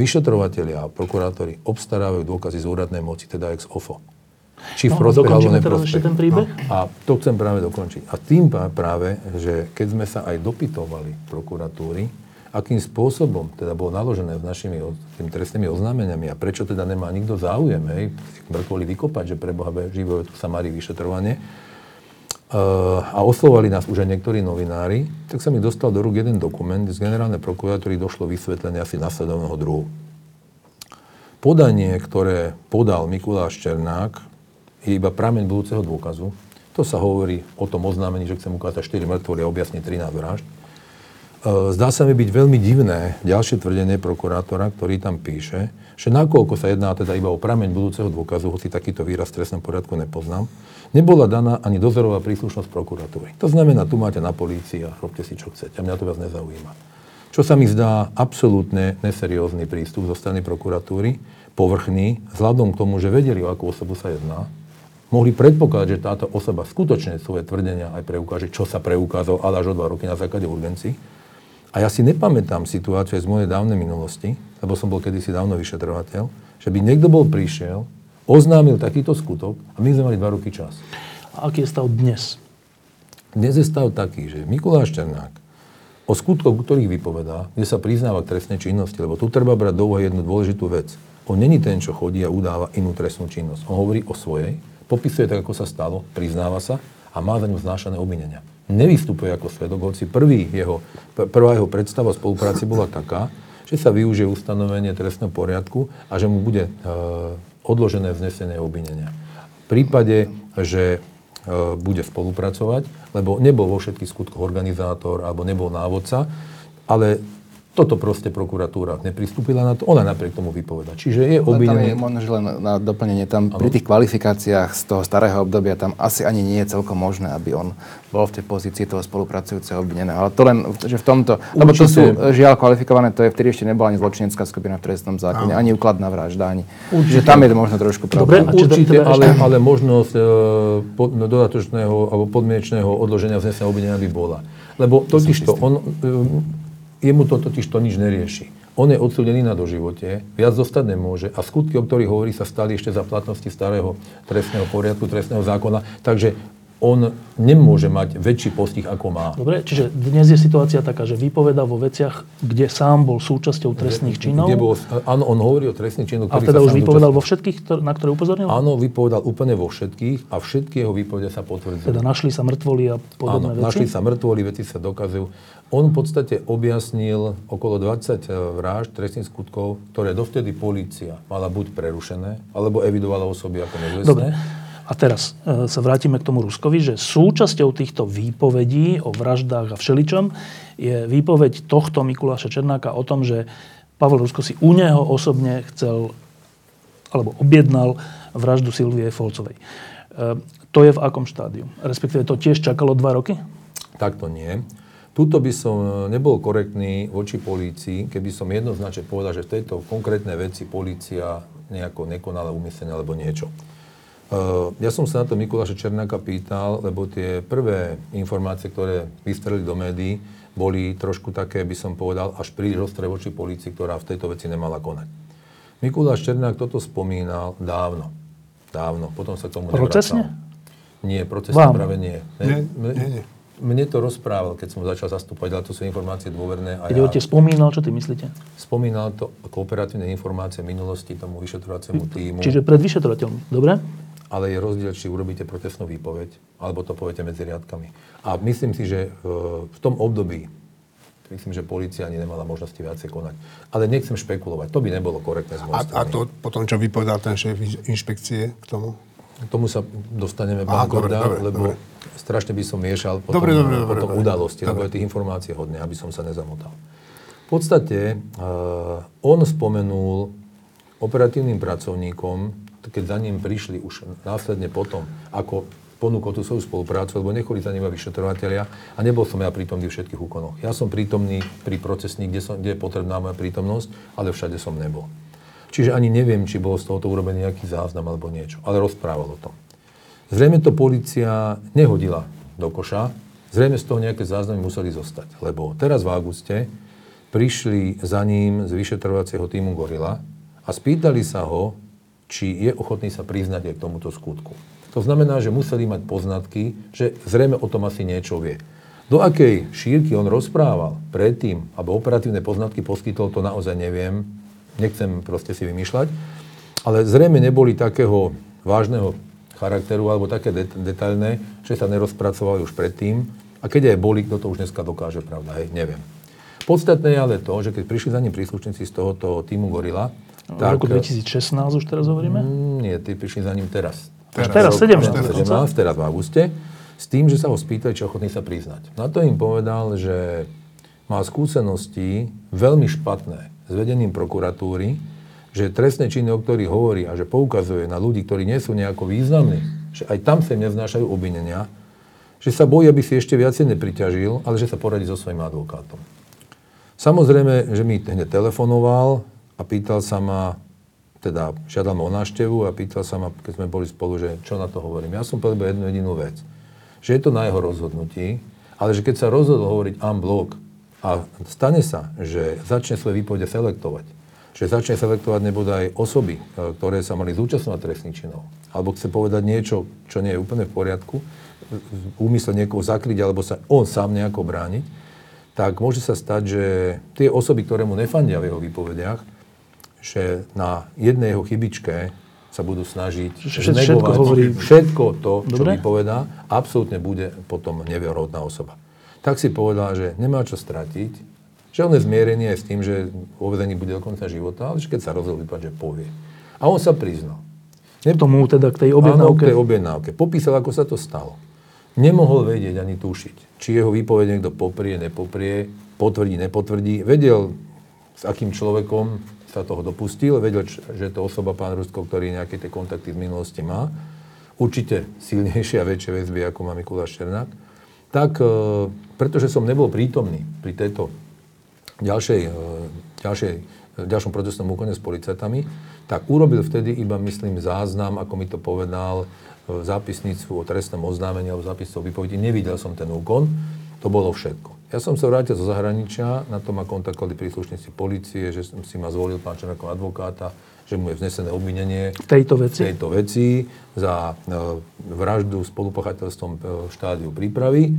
Vyšetrovatelia a prokurátori obstarávajú dôkazy z úradnej moci, teda ex ofo. Či v prospech, alebo neprospech. A to chcem práve dokončiť. A tým práve, že keď sme sa aj dopytovali prokuratúry, akým spôsobom teda bolo naložené s našimi tými trestnými oznámeniami a prečo teda nemá nikto záujem, hej, mŕtvoli vykopať, že preboha beživého tu sa marí vyšetrovanie. E, a oslovali nás už aj niektorí novinári, tak sa mi dostal do rúk jeden dokument z generálnej prokuratúry, došlo vysvetlenie asi nasledovného druhu. Podanie, ktoré podal Mikuláš Černák, je iba prameň budúceho dôkazu. To sa hovorí o tom oznámení, že chcem ukázať štyri mŕtvoli a objasniť trinásť vražd. Zdá sa mi byť veľmi divné ďalšie tvrdenie prokurátora, ktorý tam píše, že nakoľko sa jedná teda iba o prameň budúceho dôkazu, hoci takýto výraz v trestnom poriadku nepoznám, nebola daná ani dozorová príslušnosť prokuratúry. To znamená, tu máte na polícii a robte si, čo chcete. A mňa to vás nezaujíma. Čo sa mi zdá absolútne neseriózny prístup zo strany prokuratúry, povrchný, vzhľadom k tomu, že vedeli, o akú osobu sa jedná, mohli predpokladať, že táto osoba skutočne svoje tvrdenia aj preukáže, čo sa preukázalo, ale až o dva roky na základe urgencií. A ja si nepamätám situáciu z mojej dávnej minulosti, lebo som bol kedysi dávno vyšetrovateľ, že by niekto bol prišiel, oznámil takýto skutok a my sme mali dva roky čas. A aký je stav dnes? Dnes je stav taký, že Mikuláš Černák o skutkoch, ktorých vypovedá, kde sa priznáva k trestnej činnosti, lebo tu treba brať do úvahy jednu dôležitú vec. On není ten, čo chodí a udáva inú trestnú činnosť. On hovorí o svojej, popisuje tak, ako sa stalo, priznáva sa a má za ňu znášané obvinenia. Nevystupuje ako svedok, hoci prvý jeho, prvá jeho predstava spolupráci bola taká, že sa využije ustanovenie trestného poriadku a že mu bude e, odložené vznesenie obvinenia. V prípade, že bude spolupracovať, lebo nebol vo všetkých skutkoch organizátor alebo nebol návodca, ale toto proste prokuratúra nepristúpila na to, ona napriek tomu vypovedá. Čiže je obvinený. Možno, že len na doplnenie, tam ano. Pri tých kvalifikáciách z toho starého obdobia tam asi ani nie je celkom možné, aby on bol v tej pozícii toho spolupracujúceho obvineného. Ale to len, že v tomto, určite, lebo to sú žiaľ kvalifikované, to je vtedy ešte nebola ani zločinecká skupina v trestnom zákone, ano. Ani úkladná vražda, ani. Určite. Že tam je to možno trošku problém. Dobre, určite, ale, ale možnosť e, pod, dodatočného alebo podmienečného odloženia vznesenia obvinenia by bola. Lebo totiž to, on... E, jemu to totiž to nič nerieši. On je odsúdený na doživote, viac zostať nemôže a skutky, o ktorých hovorí, sa stali ešte za platnosti starého trestného poriadku, trestného zákona, takže on nemôže mať väčší postih, ako má. Dobre, čiže dnes je situácia taká, že vypovedá vo veciach, kde sám bol súčasťou trestných činov. Kde bol, áno, on hovorí o trestných činoch, ktorých sa sám zúčastnil. A teda už vypovedal vo všetkých, na ktoré upozornil? Áno, vypovedal úplne vo všetkých a všetky jeho výpovede sa potvrdzujú. Teda našli sa mŕtvoly a podobné áno, veci? Áno, našli sa mŕtvoly, veci sa dokazujú. On v podstate objasnil okolo dvadsať vražd trestných skutkov, ktoré dovtedy polícia mala buď prerušené, alebo evidovala osoby ako nezvestné. Dobre. A teraz e, sa vrátime k tomu Ruskovi, že súčasťou týchto výpovedí o vraždách a všeličom je výpoveď tohto Mikuláša Černáka o tom, že Pavol Rusko si u neho osobne chcel alebo objednal vraždu Silvie Folcovej. E, to je v akom štádiu? Respektíve to tiež čakalo dva roky? Tak to nie. Tuto by som nebol korektný voči polícii, keby som jednoznačne povedal, že v tejto konkrétnej veci polícia nejako nekonala úmyslene alebo niečo. Ja som sa na to Mikuláša Černáka pýtal, lebo tie prvé informácie, ktoré vystrelili do médií, boli trošku také, by som povedal, až príliš ostré voči polícii, ktorá v tejto veci nemala konať. Mikuláš Černák toto spomínal dávno. Dávno. Potom sa k tomu nevracal. Procesne? Nie, procesne vám. Práve nie. Nie, nie, nie. Mne to rozprával, keď som začal zastúpať, ale to sú informácie dôverné. A ja... Kde spomínal, čo ty myslíte? Spomínal to kooperatívne informácie minulosti tomu vyšetrovaciemu tímu. Čiže pred vyšetrovateľmi, dobre? Ale je rozdiel, či urobíte protestnú výpoveď, alebo to poviete medzi riadkami. A myslím si, že v tom období, myslím, že polícia ani nemala možnosti viacej konať. Ale nechcem špekulovať, to by nebolo korektné z mojej strany. A to potom, čo vypovedal ten šéf inšpekcie k tomu? K tomu sa dostaneme, pán Korda, lebo dobre. Strašne by som miešal potom, dobre, dobre, dobre, potom dobre, udalosti, dobre. Lebo je tých informácií hodne, aby som sa nezamotal. V podstate uh, on spomenul operatívnym pracovníkom, keď za ním prišli už následne potom, ako ponúkol tú svoju spoluprácu, lebo nechodí za nimi vyšetrovatelia a nebol som ja prítomný v všetkých úkonoch. Ja som prítomný pri procesných, kde, som, kde je potrebná moja prítomnosť, ale všade som nebol. Čiže ani neviem, či bol z tohoto urobený nejaký záznam alebo niečo, ale rozprával o tom. Zrejme to polícia nehodila do koša, zrejme z toho nejaké záznamy museli zostať, lebo teraz v auguste prišli za ním z vyšetrovacieho týmu Gorila a spýtali sa ho, či je ochotný sa priznať aj k tomuto skutku. To znamená, že museli mať poznatky, že zrejme o tom asi niečo vie. Do akej šírky on rozprával predtým, alebo operatívne poznatky poskytol, to naozaj neviem, nechcem proste si vymýšľať, ale zrejme neboli takého vážneho charakteru alebo také detailné, že sa nerozpracovali už predtým. A keď aj boli, kto to už dneska dokáže, pravda, hej, neviem. Podstatné je ale to, že keď prišli za ním príslušníci z tohoto týmu Gorila, v tak... V roku dvetisícšestnásť už teraz hovoríme? Mm, nie, tí prišli za ním teraz. Teraz, teraz sedemnásť. Teraz v auguste. S tým, že sa ho spýtali, či ochotný sa priznať. Na to im povedal, že má skúsenosti veľmi špatné s vedením prokuratúry, že trestné činy, o ktorých hovorí a že poukazuje na ľudí, ktorí nie sú nejako významní, že aj tam sa im neznášajú obvinenia, že sa bojí, aby si ešte viacej nepriťažil, ale že sa poradí so svojím advokátom. Samozrejme, že mi hneď telefonoval a pýtal sa ma, teda žiadal ma o návštevu a pýtal sa ma, keď sme boli spolu, že čo na to hovorím. Ja som povedal jednu jedinú vec, že je to na jeho rozhodnutí, ale že keď sa rozhodol hovoriť en bloc a stane sa, že začne svoje výpovede selektovať, že začne selektovať nebodaj osoby, ktoré sa mali zúčastňovať trestných činov, alebo chce povedať niečo, čo nie je úplne v poriadku, úmysel niekoho zakryť, alebo sa on sám nejako brániť, tak môže sa stať, že tie osoby, ktoré mu nefandia v jeho výpovediach, že na jednej jeho chybičke sa budú snažiť Všet, znegovať všetko, hovorí... všetko to, čo Dobre? vypovedá, absolútne bude potom nevierohodná osoba. Tak si povedal, že nemá čo stratiť, že on je zmierený aj s tým, že vo vezení bude do konca života, ale že keď sa rozhodol vypadať, že povie. A on sa priznal. Ne... Tomu teda k tej objednávke. Áno, k tej objednávke. Popísal, ako sa to stalo. Nemohol vedieť ani tušiť, či jeho výpoveď niekto poprie, nepoprie, potvrdí, nepotvrdí. Vedel, s akým človekom sa toho dopustil. Vedel, že to osoba, pán Rusko, ktorý nejaké tie kontakty z minulosti má. Určite silnejšie a väčšie väzby, ako má Mikuláš Černák. Tak, pretože som nebol prítomný pri tejto ďalšej, ďalšej, ďalšom procesnom úkone s policajtami, tak urobil vtedy iba, myslím, záznam, ako mi to povedal, zápisnicu o trestnom oznámení alebo zápisnicu o výpovedi. Nevidel som ten úkon. To bolo všetko. Ja som sa vrátil zo zahraničia, na to ma kontaktovali príslušníci polície, že som si ma zvolil pán Černák ako advokáta, že mu je vznesené obvinenie v tejto veci, v tejto veci za vraždu spolupachateľstvom v štádiu prípravy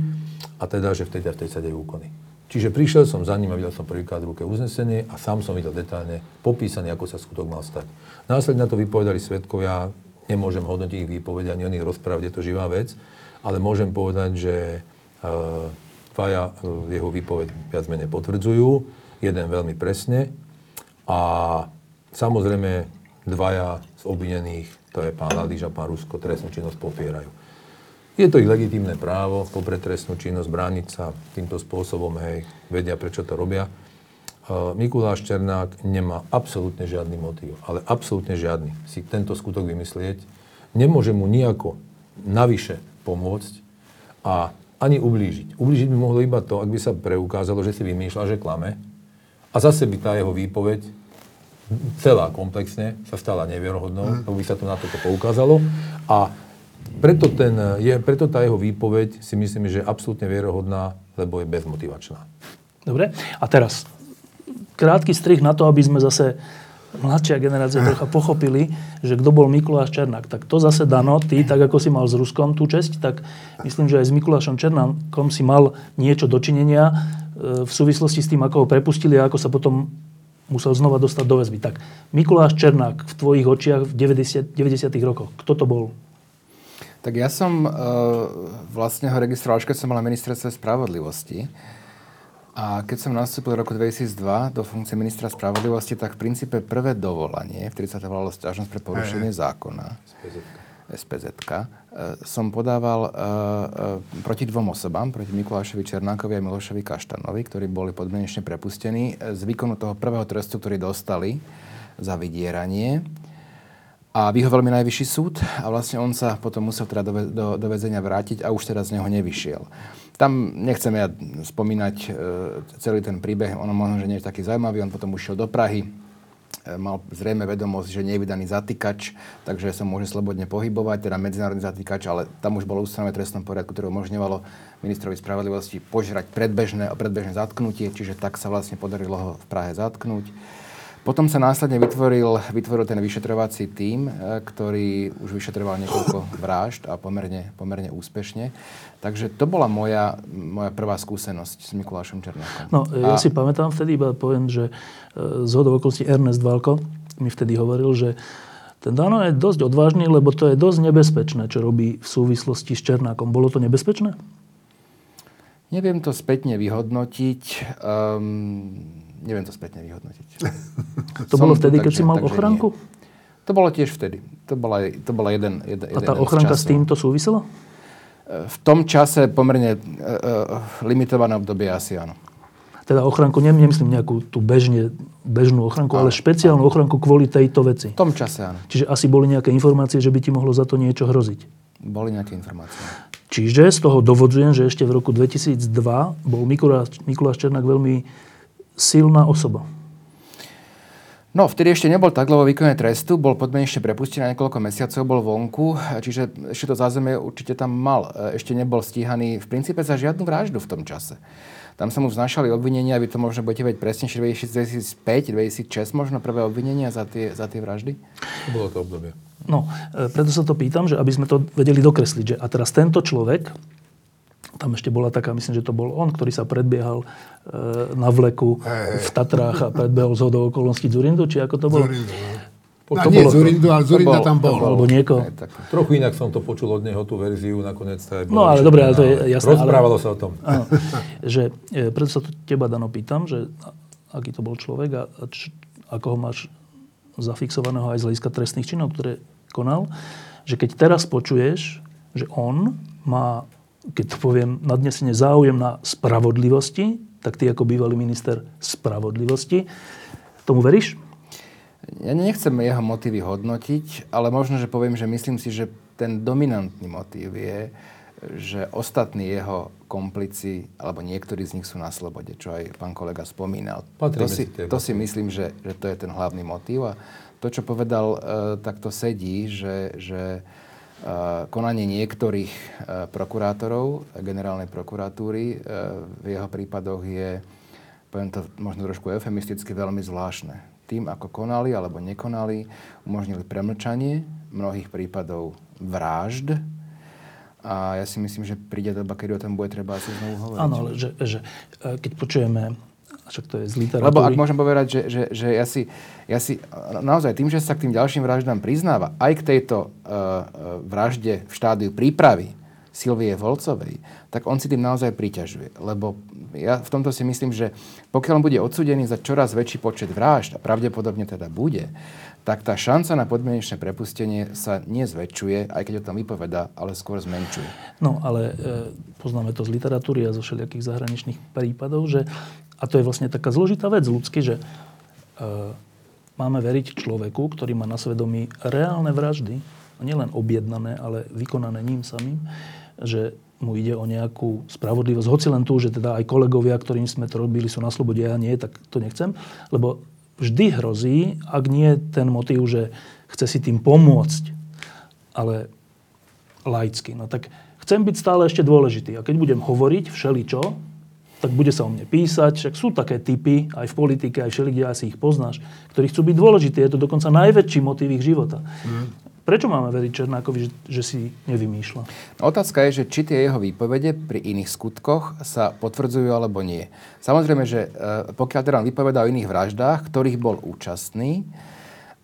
a teda, že vtedy a vtedy sa dejú úkony. Čiže prišiel som za ním a videl som prvýkrát v ruke uznesenie a sám som videl detailne popísané, ako sa skutok mal stať. Následne na to vypovedali svedkovia. Nemôžem hodnotiť ich výpoveď ani oných rozpráv, je to živá vec, ale môžem povedať, že dvaja jeho výpoveď viac menej potvrdzujú, jeden veľmi presne a samozrejme dvaja z obvinených, to je pán Lališ a pán Rusko, trestnú činnosť popierajú. Je to ich legitímne právo, popred trestnú činnosť, brániť sa týmto spôsobom, hej, vedia, prečo to robia. Mikuláš Černák nemá absolútne žiadny motív, ale absolútne žiadny si tento skutok vymyslieť. Nemôže mu nejako navyše pomôcť a ani ublížiť. Ublížiť by mohlo iba to, ak by sa preukázalo, že si vymýšľa, že klame. A zase by tá jeho výpoveď celá komplexne sa stala nevierohodnou, lebo by sa to na toto poukázalo. A preto, ten, je, preto tá jeho výpoveď si myslím, že je absolútne vierohodná, lebo je bezmotivačná. Dobre, a teraz... Krátky strih na to, aby sme zase mladšia generácia trocha pochopili, že kto bol Mikuláš Černák. Tak to zase Dano, ty, tak ako si mal s Ruskom tú česť, tak myslím, že aj s Mikulášom Černákom si mal niečo dočinenia v súvislosti s tým, ako ho prepustili a ako sa potom musel znova dostať do väzby. Tak Mikuláš Černák v tvojich očiach v deväťdesiatych rokoch, kto to bol? Tak ja som e, vlastne ho registroval, keď som mal na ministerstve spravodlivosti. A keď som nastúpil v roku dvetisícdva do funkcie ministra spravodlivosti, tak v princípe prvé dovolanie, vtedy sa to volalo sťažnosť pre porušenie zákona, es pé zet-ka, som podával uh, uh, proti dvom osobám, proti Mikulášovi Černákovi a Milošovi Kaštanovi, ktorí boli podmienečne prepustení z výkonu toho prvého trestu, ktorý dostali za vydieranie. A vyhovel mi najvyšší súd a vlastne on sa potom musel teda do, do, do väzenia vrátiť a už teda z neho nevyšiel. Tam nechcem ja spomínať e, celý ten príbeh, ono možno, že nie je taký zaujímavý, on potom ušiel do Prahy, e, mal zrejme vedomosť, že nie je vydaný zatýkač, takže sa môže slobodne pohybovať, teda medzinárodný zatýkač, ale tam už bolo ustanovené trestnom poriadku, ktoré umožňovalo ministrovi spravodlivosti požrať predbežné, predbežné zatknutie, čiže tak sa vlastne podarilo ho v Prahe zatknúť. Potom sa následne vytvoril, vytvoril ten vyšetrovací tím, ktorý už vyšetroval niekoľko vražd a pomerne, pomerne úspešne. Takže to bola moja, moja prvá skúsenosť s Mikulášom Černákom. No, ja a... si pamätám vtedy, iba poviem, že zhodou okolností Ernest Valko mi vtedy hovoril, že ten Dano je dosť odvážny, lebo to je dosť nebezpečné, čo robí v súvislosti s Černákom. Bolo to nebezpečné? Neviem to spätne vyhodnotiť. Um... Neviem to spätne vyhodnotiť. To bolo vtedy, keď si mal ochranku? To bolo tiež vtedy. To bola, to bola jeden, jeden, jeden z časov. A tá ochranka s týmto súvisela? V tom čase pomerne uh, limitované obdobie asi áno. Teda ochranku, nemyslím nejakú tú bežne, bežnú ochranku, ale špeciálnu ochranku kvôli tejto veci. V tom čase áno. Čiže asi boli nejaké informácie, že by ti mohlo za to niečo hroziť? Boli nejaké informácie. Čiže z toho dovodzujem, že ešte v roku dvetisícdva bol Mikuláš Černák veľmi silná osoba? No, vtedy ešte nebol tak dlho výkone trestu, bol podmienečne prepustený na niekoľko mesiacov, bol vonku, čiže ešte to zázemie určite tam mal. Ešte nebol stíhaný v princípe za žiadnu vraždu v tom čase. Tam sa mu vznašali obvinenia, aby to možno budete vedieť presne, dvetisícpäť dvetisícšesť možno prvé obvinenia za tie, za tie vraždy. To bolo to obdobie. No, preto sa to pýtam, že aby sme to vedeli dokresliť, že a teraz tento človek, tam ešte bola taká, myslím, že to bol on, ktorý sa predbiehal e, na vleku hey, v Tatrách a predbiehol zhodou okolností Dzurindu, či ako to bolo? Dzurindu, no. No, nie Dzurindu, ale Dzurinda bol, tam bol. Alebo nieko. Hey, trochu inak som to počul od neho, tú verziu, nakoniec to aj bolo. No ale dobre, ale to je jasné. Rozprávalo ale, sa o tom. Áno, že, e, preto sa teba, Dano, pýtam, že aký to bol človek a, a č, ako ho máš zafixovaného aj z hľadiska trestných činov, ktoré konal, že keď teraz počuješ, že on má, keď to poviem, nadnesenie záujem na spravodlivosti, tak ty ako bývalý minister spravodlivosti, tomu veríš? Ja nechcem jeho motívy hodnotiť, ale možno, že poviem, že myslím si, že ten dominantný motív je, že ostatní jeho komplici, alebo niektorí z nich sú na slobode, čo aj pán kolega spomínal. To si, to si myslím, že, že to je ten hlavný motív. A to, čo povedal, tak to sedí, že... že konanie niektorých prokurátorov, generálnej prokuratúry v jeho prípadoch je, poviem to možno trošku eufemisticky, veľmi zvláštne. Tým, ako konali alebo nekonali, umožnili premlčanie mnohých prípadov vražd a ja si myslím, že príde doba, kedy o tom bude treba asi znovu hovoriť. Áno, ale že, že keď počujeme, však to je z literatúry. Lebo ak môžem povedať, že, že, že ja, si, ja si naozaj tým, že sa k tým ďalším vraždám priznáva, aj k tejto uh, vražde v štádiu prípravy Silvie Folcovej, tak on si tým naozaj priťažuje. Lebo ja v tomto si myslím, že pokiaľ on bude odsúdený za čoraz väčší počet vražd, a pravdepodobne teda bude, tak tá šanca na podmienečné prepustenie sa nezväčšuje, aj keď ho tam vypovedá, ale skôr zmenšuje. No, ale e, poznáme to z literatúry a zo všelijakých zahraničných prípadov, že, a to je vlastne taká zložitá vec ľudsky, že e, máme veriť človeku, ktorý má na svedomí reálne vraždy, nielen objednané, ale vykonané ním samým, že mu ide o nejakú spravodlivosť. Hoci len tú, že teda aj kolegovia, ktorým sme to robili, sú na slobode, ja nie, tak to nechcem, lebo vždy hrozí, ak nie ten motív, že chce si tým pomôcť, ale laicky. No tak chcem byť stále ešte dôležitý. A keď budem hovoriť všeličo, tak bude sa o mne písať. Však sú také typy, aj v politike, aj všelikde, asi ich poznáš, ktorí chcú byť dôležití. Je to dokonca najväčší motív ich života. Mm. Prečo máme veriť Černákovi, že, že si nevymýšľa? Otázka je, že či tie jeho výpovede pri iných skutkoch sa potvrdzujú alebo nie. Samozrejme, že e, pokiaľ teda on vypovedá o iných vraždách, ktorých bol účastný,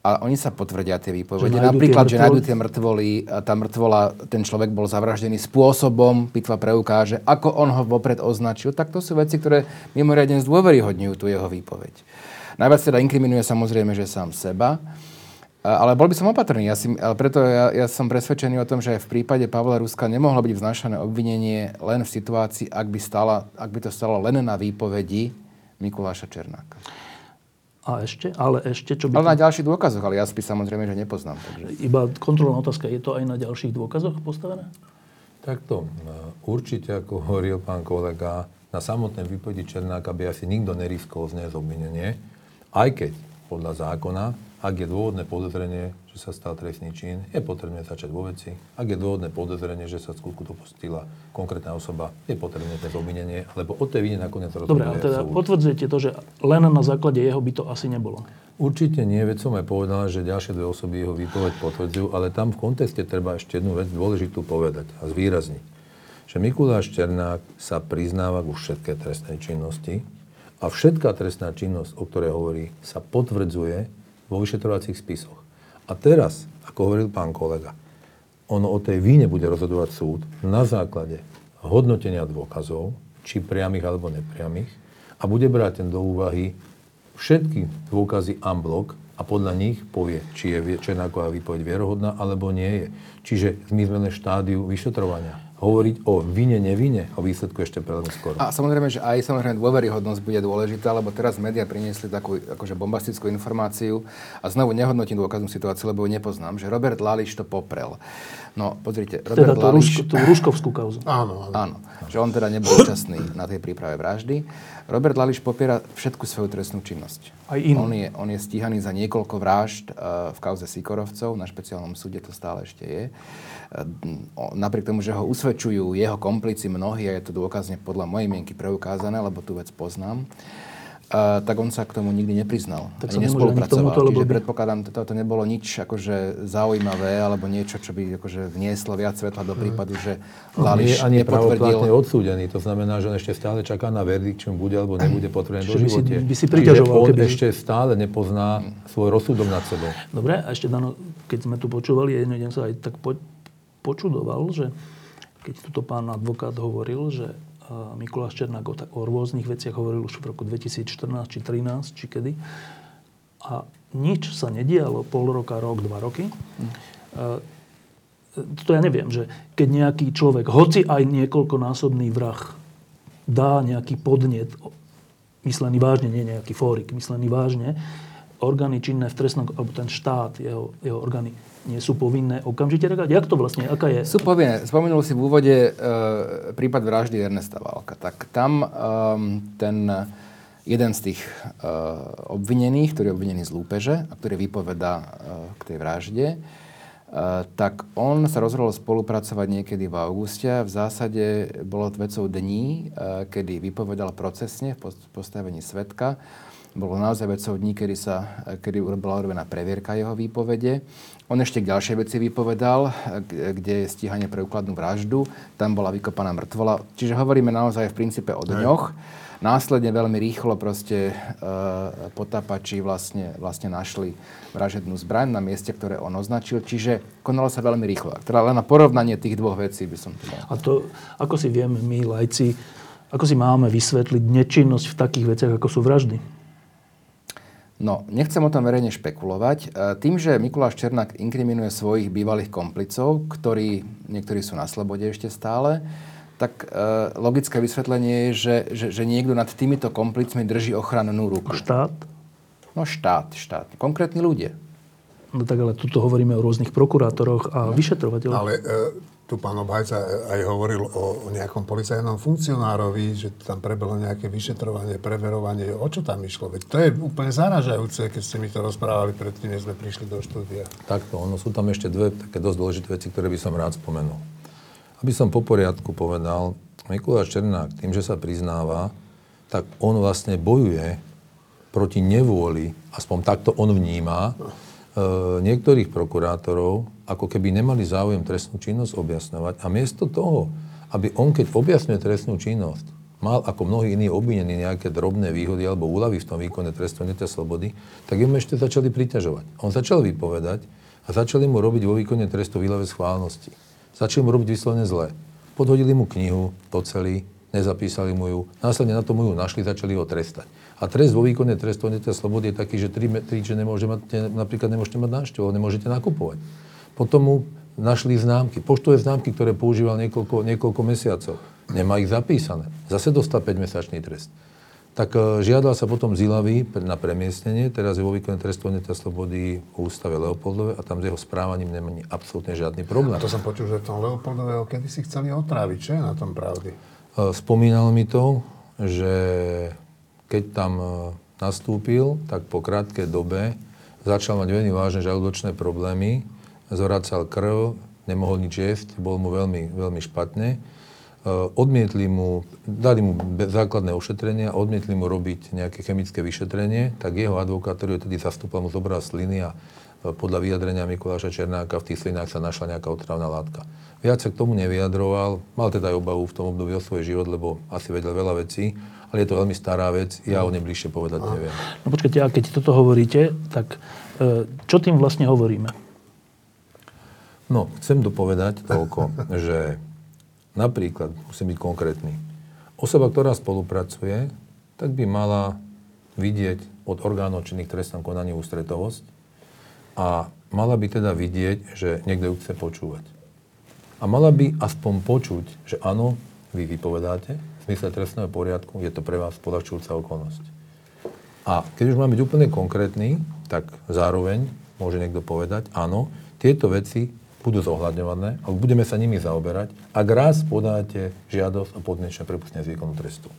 a oni sa potvrdia tie výpovede. Napríklad, tie že nájdú tie mŕtvoly, a tá mŕtvola, ten človek bol zavraždený spôsobom, pitva preukáže, ako on ho vopred označil, tak to sú veci, ktoré mimoriadne zdôveryhodňujú tú jeho výpoveď. Najviac teda inkriminuje samozrejme, že sám seba. Ale bol by som opatrný, ja si, ale preto ja, ja som presvedčený o tom, že v prípade Pavla Ruska nemohlo byť vznášané obvinenie len v situácii, ak by, stala, ak by to stalo len na výpovedi Mikuláša Černáka. A ešte? Ale ešte? Čo by ale to... na ďalších dôkazoch, ale ja si samozrejme, že nepoznám. Takže... Iba kontrolná otázka, je to aj na ďalších dôkazoch postavené? Takto, určite, ako hovoril pán kolega, na samotnej výpovedi Černáka by asi nikto neriskol zniesť obvinenie, aj keď podľa zákona, ak je dôvodné podozrenie, že sa stal trestný čin, je potrebné začať vo veci. Ak je dôvodné podozrenie, že sa skutku dopustila konkrétna osoba, je potrebné to obvinenie, lebo o tej vine nakoniec rozhoduje. Dobre, ale teda súd. Potvrdzujete to, že len na základe jeho by to asi nebolo? Určite nie, veď som aj povedal, že ďalšie dve osoby jeho výpoveď potvrdzujú, ale tam v kontexte treba ešte jednu vec dôležitú povedať a zvýrazniť, že Mikuláš Černák sa priznáva ku všetkej trestnej činnosti a všetká trestná činnosť, o ktorej hovorí, sa potvrdzuje vo vyšetrovacích spisoch. A teraz, ako hovoril pán kolega, ono o tej víne bude rozhodovať súd na základe hodnotenia dôkazov, či priamých alebo nepriamých, a bude brať do úvahy všetky dôkazy en bloc a podľa nich povie, či je Černáková výpoveď vierohodná alebo nie je. Čiže my sme len štádiu vyšetrovania. hovoriť o vine, nevine, o výsledku ešte preľmi skoro. A samozrejme, že aj samozrejme dôveryhodnosť bude dôležitá, lebo teraz médiá priniesli takú akože bombastickú informáciu a znovu nehodnotím dôkaznú situáciu, lebo ju nepoznám, že Robert Lališ to poprel. No, pozrite, Robert teda to Lališ... Teda tú ruškovskú kauzu. Áno, áno. Áno, že on teda nebol účastný na tej príprave vraždy. Robert Lališ popiera všetku svoju trestnú činnosť. Aj inú. On je, on je stíhaný za niekoľko vražd v kauze Sikorovcov, na špeciálnom súde to stále ešte je. Napriek tomu, že ho usvedčujú jeho komplici mnohí, a je to dôkazne podľa mojej mienky preukázané, lebo tú vec poznám, uh, tak on sa k tomu nikdy nepriznal. Tak ani nespolupracoval. Ani Čiže by... predpokladám, že to, to nebolo nič akože zaujímavé, alebo niečo, čo by akože vnieslo viac svetla do prípadu, že Lališ nepotvrdil. On je právoplatne odsúdený, to znamená, že on ešte stále čaká na verdikt, či bude alebo nebude potvrdený do živote. By si, by si Čiže on keby... ešte stále nepozná svoj rozsudok nad sebou. Dobre, a ešte Dano, keď sme tu počúvali, jedno deň sa aj tak po... počudoval, že keď tuto pán advokát hovoril, že Mikuláš Černák o, o rôznych veciach hovoril už v roku dvetisícštrnásť či dvetisíctrinásť, či kedy. A nič sa nedialo pol roka, rok, dva roky. Hm. E, to ja neviem, že keď nejaký človek, hoci aj niekoľkonásobný vrah, dá nejaký podnet, myslený vážne, nie nejaký fórik, myslený vážne, orgány činné v trestnom, alebo ten štát, jeho, jeho orgány, nie sú povinné okamžite reagovať? Jak to vlastne, aká je? Sú povinné. Spomenul si v úvode e, prípad vraždy Ernesta Valka. Tak tam e, ten jeden z tých e, obvinených, ktorý je obvinený z lúpeže a ktorý vypovedá e, k tej vražde, e, tak on sa rozhodol spolupracovať niekedy v auguste. V zásade bolo vecou dní, e, kedy vypovedal procesne v postavení svedka. Bolo naozaj vecou dní, kedy, sa, kedy bola urobená previerka jeho výpovede. On ešte k ďalšej veci vypovedal, kde je stíhanie pre úkladnú vraždu. Tam bola vykopaná mŕtvola. Čiže hovoríme naozaj v princípe o dňoch. Následne veľmi rýchlo proste e, potápači vlastne, vlastne našli vražednú zbraň na mieste, ktoré on označil. Čiže konalo sa veľmi rýchlo. Teda len na porovnanie tých dvoch vecí by som... A to, ako si vieme my, lajci, ako si máme vysvetliť nečinnosť v takých veciach, ako sú vraždy? No, nechcem o tom verejne špekulovať. Tým, že Mikuláš Černák inkriminuje svojich bývalých komplicov, ktorí, niektorí sú na slobode ešte stále, tak e, logické vysvetlenie je, že, že, že niekto nad týmito komplicmi drží ochrannú ruku. Štát? No štát, štát. Konkrétni ľudia. No tak ale tu hovoríme o rôznych prokurátoroch a no. vyšetrovateľoch. Ale e, tu pán obhajca aj hovoril o, o nejakom policajnom funkcionárovi, že tam prebehlo nejaké vyšetrovanie, preverovanie. O čo tam išlo? Veď to je úplne zaražajúce, keď ste mi to rozprávali predtým, než sme prišli do štúdia. Takto, ono sú tam ešte dve také dosť dôležité veci, ktoré by som rád spomenul. Aby som po poriadku povedal, Mikuláš Černák tým, že sa priznáva, tak on vlastne bojuje proti nevôli, aspoň takto on vníma, niektorých prokurátorov, ako keby nemali záujem trestnú činnosť objasňovať. A miesto toho, aby on, keď objasňuje trestnú činnosť, mal ako mnohí iní obvinení nejaké drobné výhody alebo úľavy v tom výkone trestu odňatia slobody, tak im ešte začali priťažovať. On začal vypovedať a začali mu robiť vo výkone trestu výľave schválnosti. Začali mu robiť vyslovene zlé. Podhodili mu knihu, to celý, nezapísali mu ju, následne na tomu ju našli, začali ho trestať. A trest vo výkone trestu odňatia slobody je taký, že tri, tri že nemôžete mať, napríklad nemôžete mať návštevu, nemôžete nakupovať. Potom mu našli známky, poštové známky, ktoré používal niekoľko, niekoľko mesiacov. Nemá ich zapísané. Zase dostal päťmesačný trest. Tak žiadal sa potom z Ilavy na premiestnenie, teraz je vo výkone trestu odňatia slobody v ústave Leopoldove a tam s jeho správaním nemá absolútne žiadny problém. A to som počul, že v tom Leopoldove kedy si chceli otráviť, čo je na tom pravdy? Spomínal mi to, že keď tam nastúpil, tak po krátkej dobe začal mať veľmi vážne žalúdočné problémy, zvracal krv, nemohol nič jesť, bol mu veľmi, veľmi špatne. Odmietli mu, dali mu základné ošetrenia, odmietli mu robiť nejaké chemické vyšetrenie, tak jeho advokát, ktorý tedy zastúpal, mu zobral sliny a podľa vyjadrenia Mikuláša Černáka v tých slinách sa našla nejaká otravná látka. Viac sa k tomu nevyjadroval, mal teda aj obavu v tom období o svoj život, lebo asi vedel veľa vecí, ale je to veľmi stará vec, ja o nej bližšie povedať neviem. No počkajte, a keď toto hovoríte, tak čo tým vlastne hovoríme? No, chcem dopovedať toľko, že napríklad, musím byť konkrétny, osoba, ktorá spolupracuje, tak by mala vidieť od orgánov činných v trestnom konaní ústretovosť a mala by teda vidieť, že niekto ju chce počúvať. a mala by aspoň počuť, že áno, vy vypovedáte, v zmysle trestného poriadku je to pre vás poľahčujúca okolnosť. A keď už mám byť úplne konkrétny, tak zároveň môže niekto povedať, áno, tieto veci budú zohľadňované, ale budeme sa nimi zaoberať, ak raz podáte žiadosť o podmienečné prepustenie z výkonu trestu.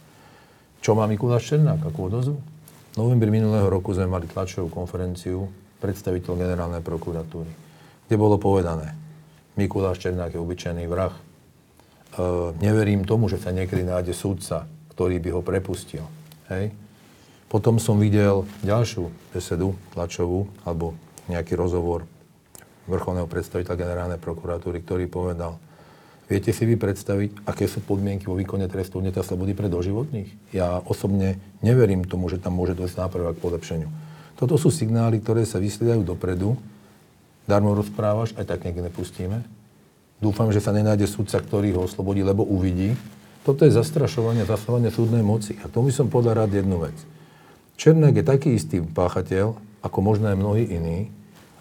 Čo má Mikuláš Černák, akú odozvu? V novembri minulého roku sme mali tlačovú konferenciu predstaviteľ generálnej prokuratúry, kde bolo povedané, Mikuláš Černák je obyčajný vrah. E, neverím tomu, že sa niekedy nájde sudca, ktorý by ho prepustil. Hej. Potom som videl ďalšiu besedu tlačovú, alebo nejaký rozhovor vrcholného predstaviteľa generálnej prokuratúry, ktorý povedal, viete si vy predstaviť, aké sú podmienky vo výkone trestu odňatia slobody pre doživotných? Ja osobne neverím tomu, že tam môže dôjsť náprava k polepšeniu. Toto sú signály, ktoré sa vysliedajú dopredu. Darmo rozprávaš, aj tak niekde nepustíme. Dúfam, že sa nenájde sudca, ktorý ho oslobodí, lebo uvidí. Toto je zastrašovanie, zasahovanie súdnej moci. A tomu by som podal rád jednu vec. Černák je taký istý páchateľ, ako možno aj mnohí iní,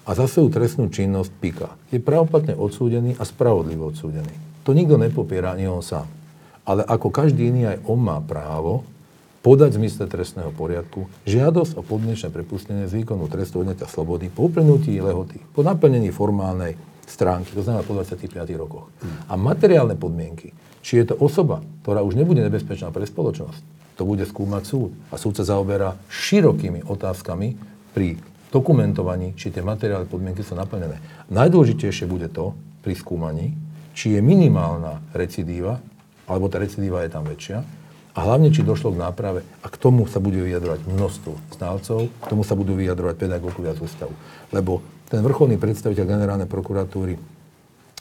a za svoju trestnú činnosť píka. Je právoplatne odsúdený a spravodlivo odsúdený. To nikto nepopiera, ani on sám. Ale ako každý iný, aj on má právo podať v zmysle trestného poriadku žiadosť o podmienečné prepustenie z výkonu trestu odňatia slobody po uplynutí lehoty, po naplnení formálnej stránky, to znamená po dvadsiatich piatich rokoch. Hmm. A materiálne podmienky, či je to osoba, ktorá už nebude nebezpečná pre spoločnosť, to bude skúmať súd. A súd sa zaoberá širokými otázkami pri dokumentovaní, či tie materiálne podmienky sú naplnené. Najdôležitejšie bude to pri skúmaní, či je minimálna recidíva, alebo tá recidíva je tam väčšia, a hlavne, či došlo k náprave. A k tomu sa bude vyjadrovať množstvo znalcov, k tomu sa budú vyjadrovať pedagógovia z ústavu. Lebo ten vrcholný predstaviteľ generálnej prokuratúry,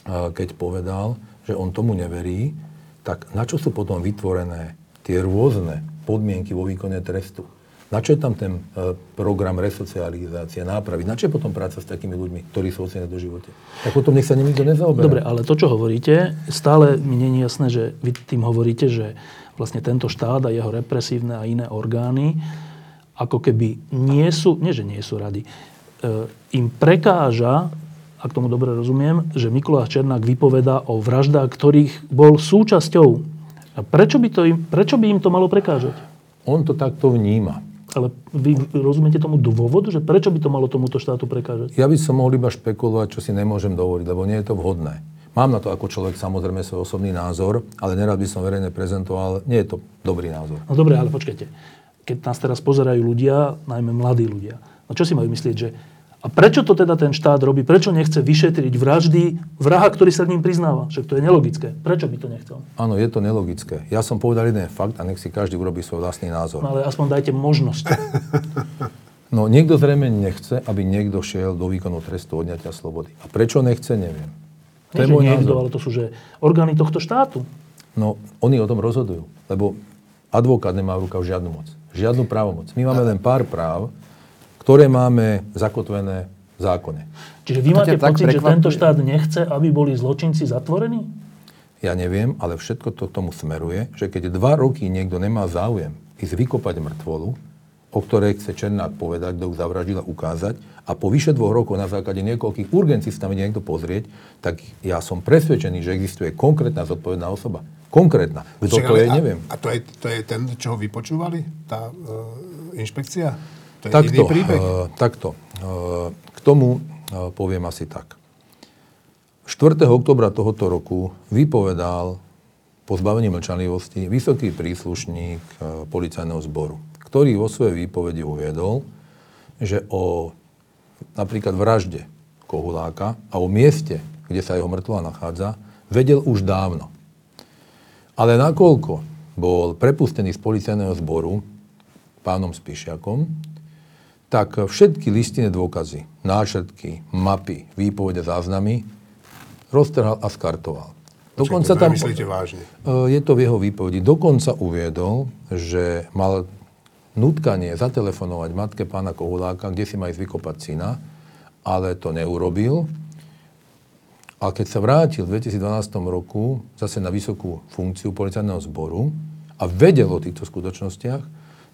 keď povedal, že on tomu neverí, tak na čo sú potom vytvorené tie rôzne podmienky vo výkone trestu? Na čo je tam ten e, program resocializácie, nápravy? Na čo je potom práca s takými ľuďmi, ktorí sú odsúdení do života? Tak potom nech sa nikto nezaoberá. Dobre, ale to, čo hovoríte, stále mi nie je jasné, že vy tým hovoríte, že vlastne tento štát a jeho represívne a iné orgány ako keby nie sú, nie že nie sú radi, e, im prekáža, ak tomu dobre rozumiem, že Mikuláš Černák vypovedá o vraždách, ktorých bol súčasťou. A prečo by to im, prečo by im to malo prekážať? On to takto vníma. Ale vy rozumiete tomu dôvodu, že prečo by to malo tomuto štátu prekážať? Ja by som mohol iba špekulovať, čo si nemôžem dovoliť, lebo nie je to vhodné. Mám na to ako človek samozrejme svoj osobný názor, ale nerad by som verejne prezentoval, nie je to dobrý názor. No dobre, ale počkajte. Keď nás teraz pozerajú ľudia, najmä mladí ľudia, no čo si majú myslieť, že a prečo to teda ten štát robí? Prečo nechce vyšetriť vraždy vraha, ktorý sa k ním priznáva? Však to je nelogické. Prečo by to nechcel? Áno, je to nelogické. Ja som povedal jeden fakt a nech si každý urobí svoj vlastný názor. No, ale aspoň dajte možnosť. No niekto zrejme nechce, aby niekto šiel do výkonu trestu odňatia slobody. A prečo nechce, neviem. Nie, to je môj niekto, názor. Ale to sú že orgány tohto štátu. No oni o tom rozhodujú, lebo advokát nemá v rukách žiadnu moc, žiadnu právomoc. My máme len pár práv, ktoré máme zakotvené v zákone. Čiže vy máte pocit, že tento štát nechce, aby boli zločinci zatvorení? Ja neviem, ale všetko to k tomu smeruje, že keď dva roky niekto nemá záujem ísť vykopať mŕtvolu, o ktorej chce Černák povedať, kto ju zavraždil, ukázať, a po vyše dvoch rokov na základe niekoľkých urgencií sa tam niekto pozrieť, tak ja som presvedčený, že existuje konkrétna zodpovedná osoba. Konkrétna. Kto to je, neviem. A to je, to je ten, čo ho vypočúvali? Tá uh, inšpekcia? Takto, uh, takto. Uh, k tomu uh, poviem asi tak. štvrtého októbra tohoto roku vypovedal po zbavení mlčanlivosti vysoký príslušník uh, policajného zboru, ktorý vo svojej výpovedi uviedol, že o napríklad vražde Kohutáka a o mieste, kde sa jeho mŕtvola nachádza, vedel už dávno. Ale nakoľko bol prepustený z policajného zboru pánom Spišiakom, tak všetky listinné dôkazy, náčrtky, mapy, výpovede, záznamy roztrhal a skartoval. Dokonca tam, myslíte vážne? Je to v jeho výpovedi. Dokonca uviedol, že mal nutkanie zatelefonovať matke pána Kohuláka, kde si má ísť vykopať syna, ale to neurobil. A keď sa vrátil v dvetisícdvanástom roku zase na vysokú funkciu policajného zboru a vedel o týchto skutočnostiach,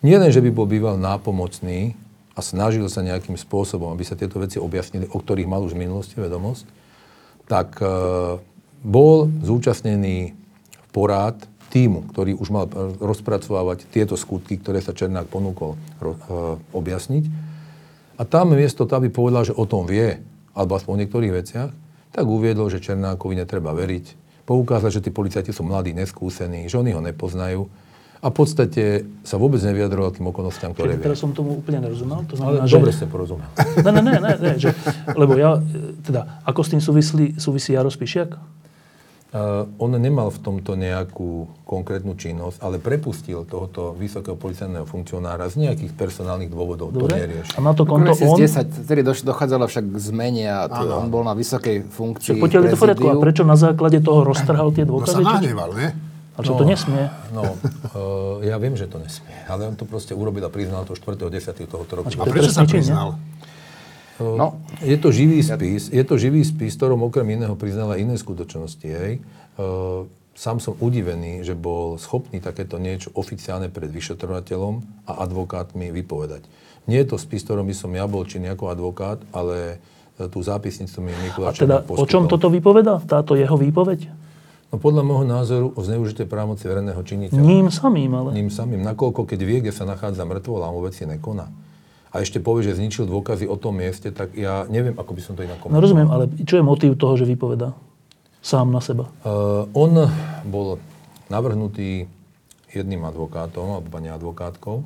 nielen, že by bol býval nápomocný a snažil sa nejakým spôsobom, aby sa tieto veci objasnili, o ktorých mal už v minulosti vedomosť, tak e, bol zúčastnený porád tímu, ktorý už mal rozpracovávať tieto skutky, ktoré sa Černák ponúkol ro- objasniť. A tam miesto to, aby povedal, že o tom vie, alebo aspoň o niektorých veciach, tak uviedol, že Černákovi netreba veriť. Poukázať, že tí policajti sú mladí, neskúsení, že oni ho nepoznajú. A v podstate sa vôbec nevyjadroval tým okolnostiam, ktoré vie. Teraz som tomu úplne nerozumel. To znamená, ale že... dobre ste porozumel. Ne, ne, ne, ne, ne že... lebo ja, teda, ako s tým súvislí, súvisí Jaro Spišiak? Uh, on nemal v tomto nejakú konkrétnu činnosť, ale prepustil tohoto vysokého policajného funkcionára z nejakých personálnych dôvodov. Dobre. To nerieši. A má to konto on? desať, ktorý dochádzalo však k zmene a to, on bol na vysokej funkcii. Poďte do poriadku. A prečo na základe toho roztrhal tie dôkazy? No sa nahneval, ne? Ale čo no, to nesmie? No, uh, ja viem, že to nesmie. Ale on to proste urobil a priznal to štvrtého desiateho tohto roku. A prečo sa priznal? Uh, no. Je to živý spis, je to živý spis, ktorom okrem iného priznala iné skutočnosti. Hej. Uh, sám som udivený, že bol schopný takéto niečo oficiálne pred vyšetrovateľom a advokátmi vypovedať. Nie je to spis, ktorom by som ja bol či nejako advokát, ale tú zápisnicu mi Mikuláš Černák poskytol. A teda o čom toto vypoveda? Táto jeho výpoveď? No podľa môjho názoru o zneužité právomoci verejného činiteľa. Ním samým, ale. Ním samým, nakoľko keď vie, kde sa nachádza mŕtvola, on veci nekoná. A ešte povie, že zničil dôkazy o tom mieste, tak ja neviem, ako by som to inak komentoval. No rozumiem, ale čo je motív toho, že vypovedá sám na seba? Uh, on bol navrhnutý jedným advokátom, alebo pani advokátkou,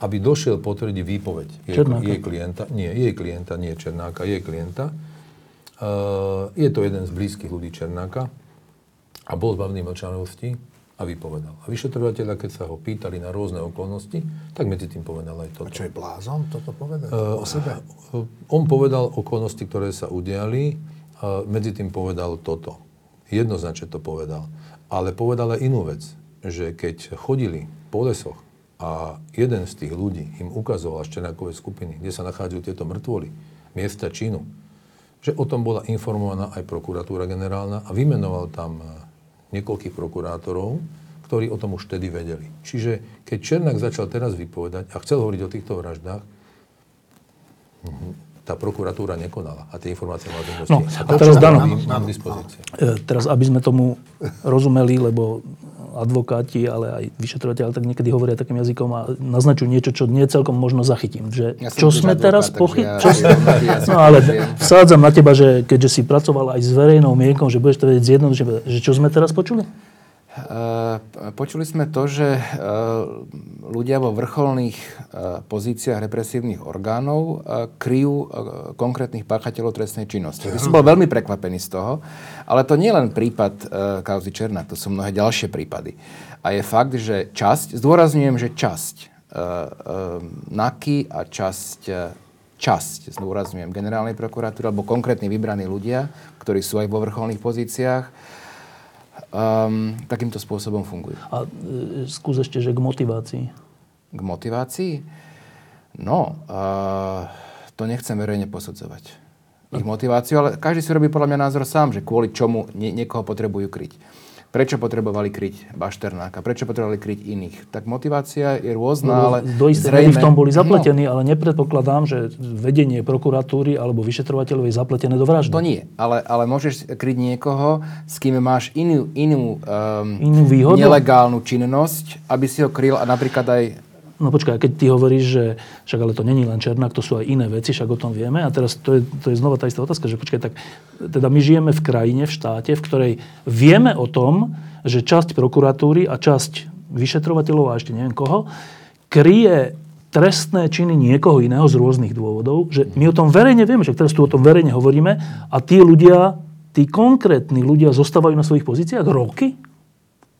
aby došiel potvrdiť výpoveď jej, jej klienta, nie, jej klienta, nie Černáka, jej klienta. Uh, je to jeden z blízkych ľudí Černáka. A bol zbavený mlčanlivosti a vypovedal. A vyšetrovateľa, keď sa ho pýtali na rôzne okolnosti, tak medzi tým povedal aj toto. A čo je blázon toto povedal? Uh, o sebe? Uh, on povedal okolnosti, ktoré sa udiali, uh, medzi tým povedal toto. Jednoznačne to povedal. Ale povedal aj inú vec, že keď chodili po lesoch a jeden z tých ľudí im ukazoval z Černákovej skupiny, kde sa nachádzajú tieto mŕtvoly, miesta činu, že o tom bola informovaná aj prokuratúra generálna a vymenoval tam niekoľkých prokurátorov, ktorí o tom už vtedy vedeli. Čiže keď Černák začal teraz vypovedať a chcel hovoriť o týchto vraždách, tá prokuratúra nekonala a tie informácie mala dosť. No, a teraz Dano, mám dispozície. Teraz, aby sme tomu rozumeli, lebo advokáti, ale aj vyšetrovateľi tak niekedy hovoria takým jazykom a naznačujú niečo, čo nie celkom možno zachytím. Že, ja čo sme advokát, teraz pochytili? Ja, no ale vsádzam na teba, že keďže si pracoval aj s verejnou mienkou, že budeš to vedieť zjednodušene, že čo sme teraz počuli? Uh, počuli sme to, že uh, ľudia vo vrcholných uh, pozíciách represívnych orgánov uh, kryjú uh, konkrétnych páchateľov trestnej činnosti. Ja som bol veľmi prekvapený z toho, ale to nie len prípad uh, kauzy Černák, to sú mnohé ďalšie prípady. A je fakt, že časť, zdôrazňujem, že časť uh, uh, NAKY a časť uh, časť, zdôrazňujem, generálnej prokuratúry alebo konkrétni vybraní ľudia, ktorí sú aj vo vrcholných pozíciách, Um, takýmto spôsobom fungujú. A e, skús ešte, že k motivácii. K motivácii? No, uh, to nechcem verejne posudzovať. Ich motiváciu, ale každý si robí podľa mňa názor sám, že kvôli čomu nie, niekoho potrebujú kryť. Prečo potrebovali kryť Bašternáka? Prečo potrebovali kryť iných? Tak motivácia je rôzna, no, ale do isté miery v tom boli zapletení, no. Ale nepredpokladám, že vedenie prokuratúry alebo vyšetrovateľov je zapletené do vraždy. To nie, ale, ale môžeš kryť niekoho, s kým máš inú, inú, um, inú výhodu? Nelegálnu činnosť, aby si ho kryl a napríklad aj... No počkaj, keď ty hovoríš, že však ale to není len Černák, to sú aj iné veci, však o tom vieme. A teraz to je, to je znova tá istá otázka, že počkaj, tak teda my žijeme v krajine, v štáte, v ktorej vieme o tom, že časť prokuratúry a časť vyšetrovateľov a ešte neviem koho, kryje trestné činy niekoho iného z rôznych dôvodov, že my o tom verejne vieme, že teraz tu o tom verejne hovoríme a tí ľudia, tí konkrétni ľudia zostávajú na svojich pozíciách roky?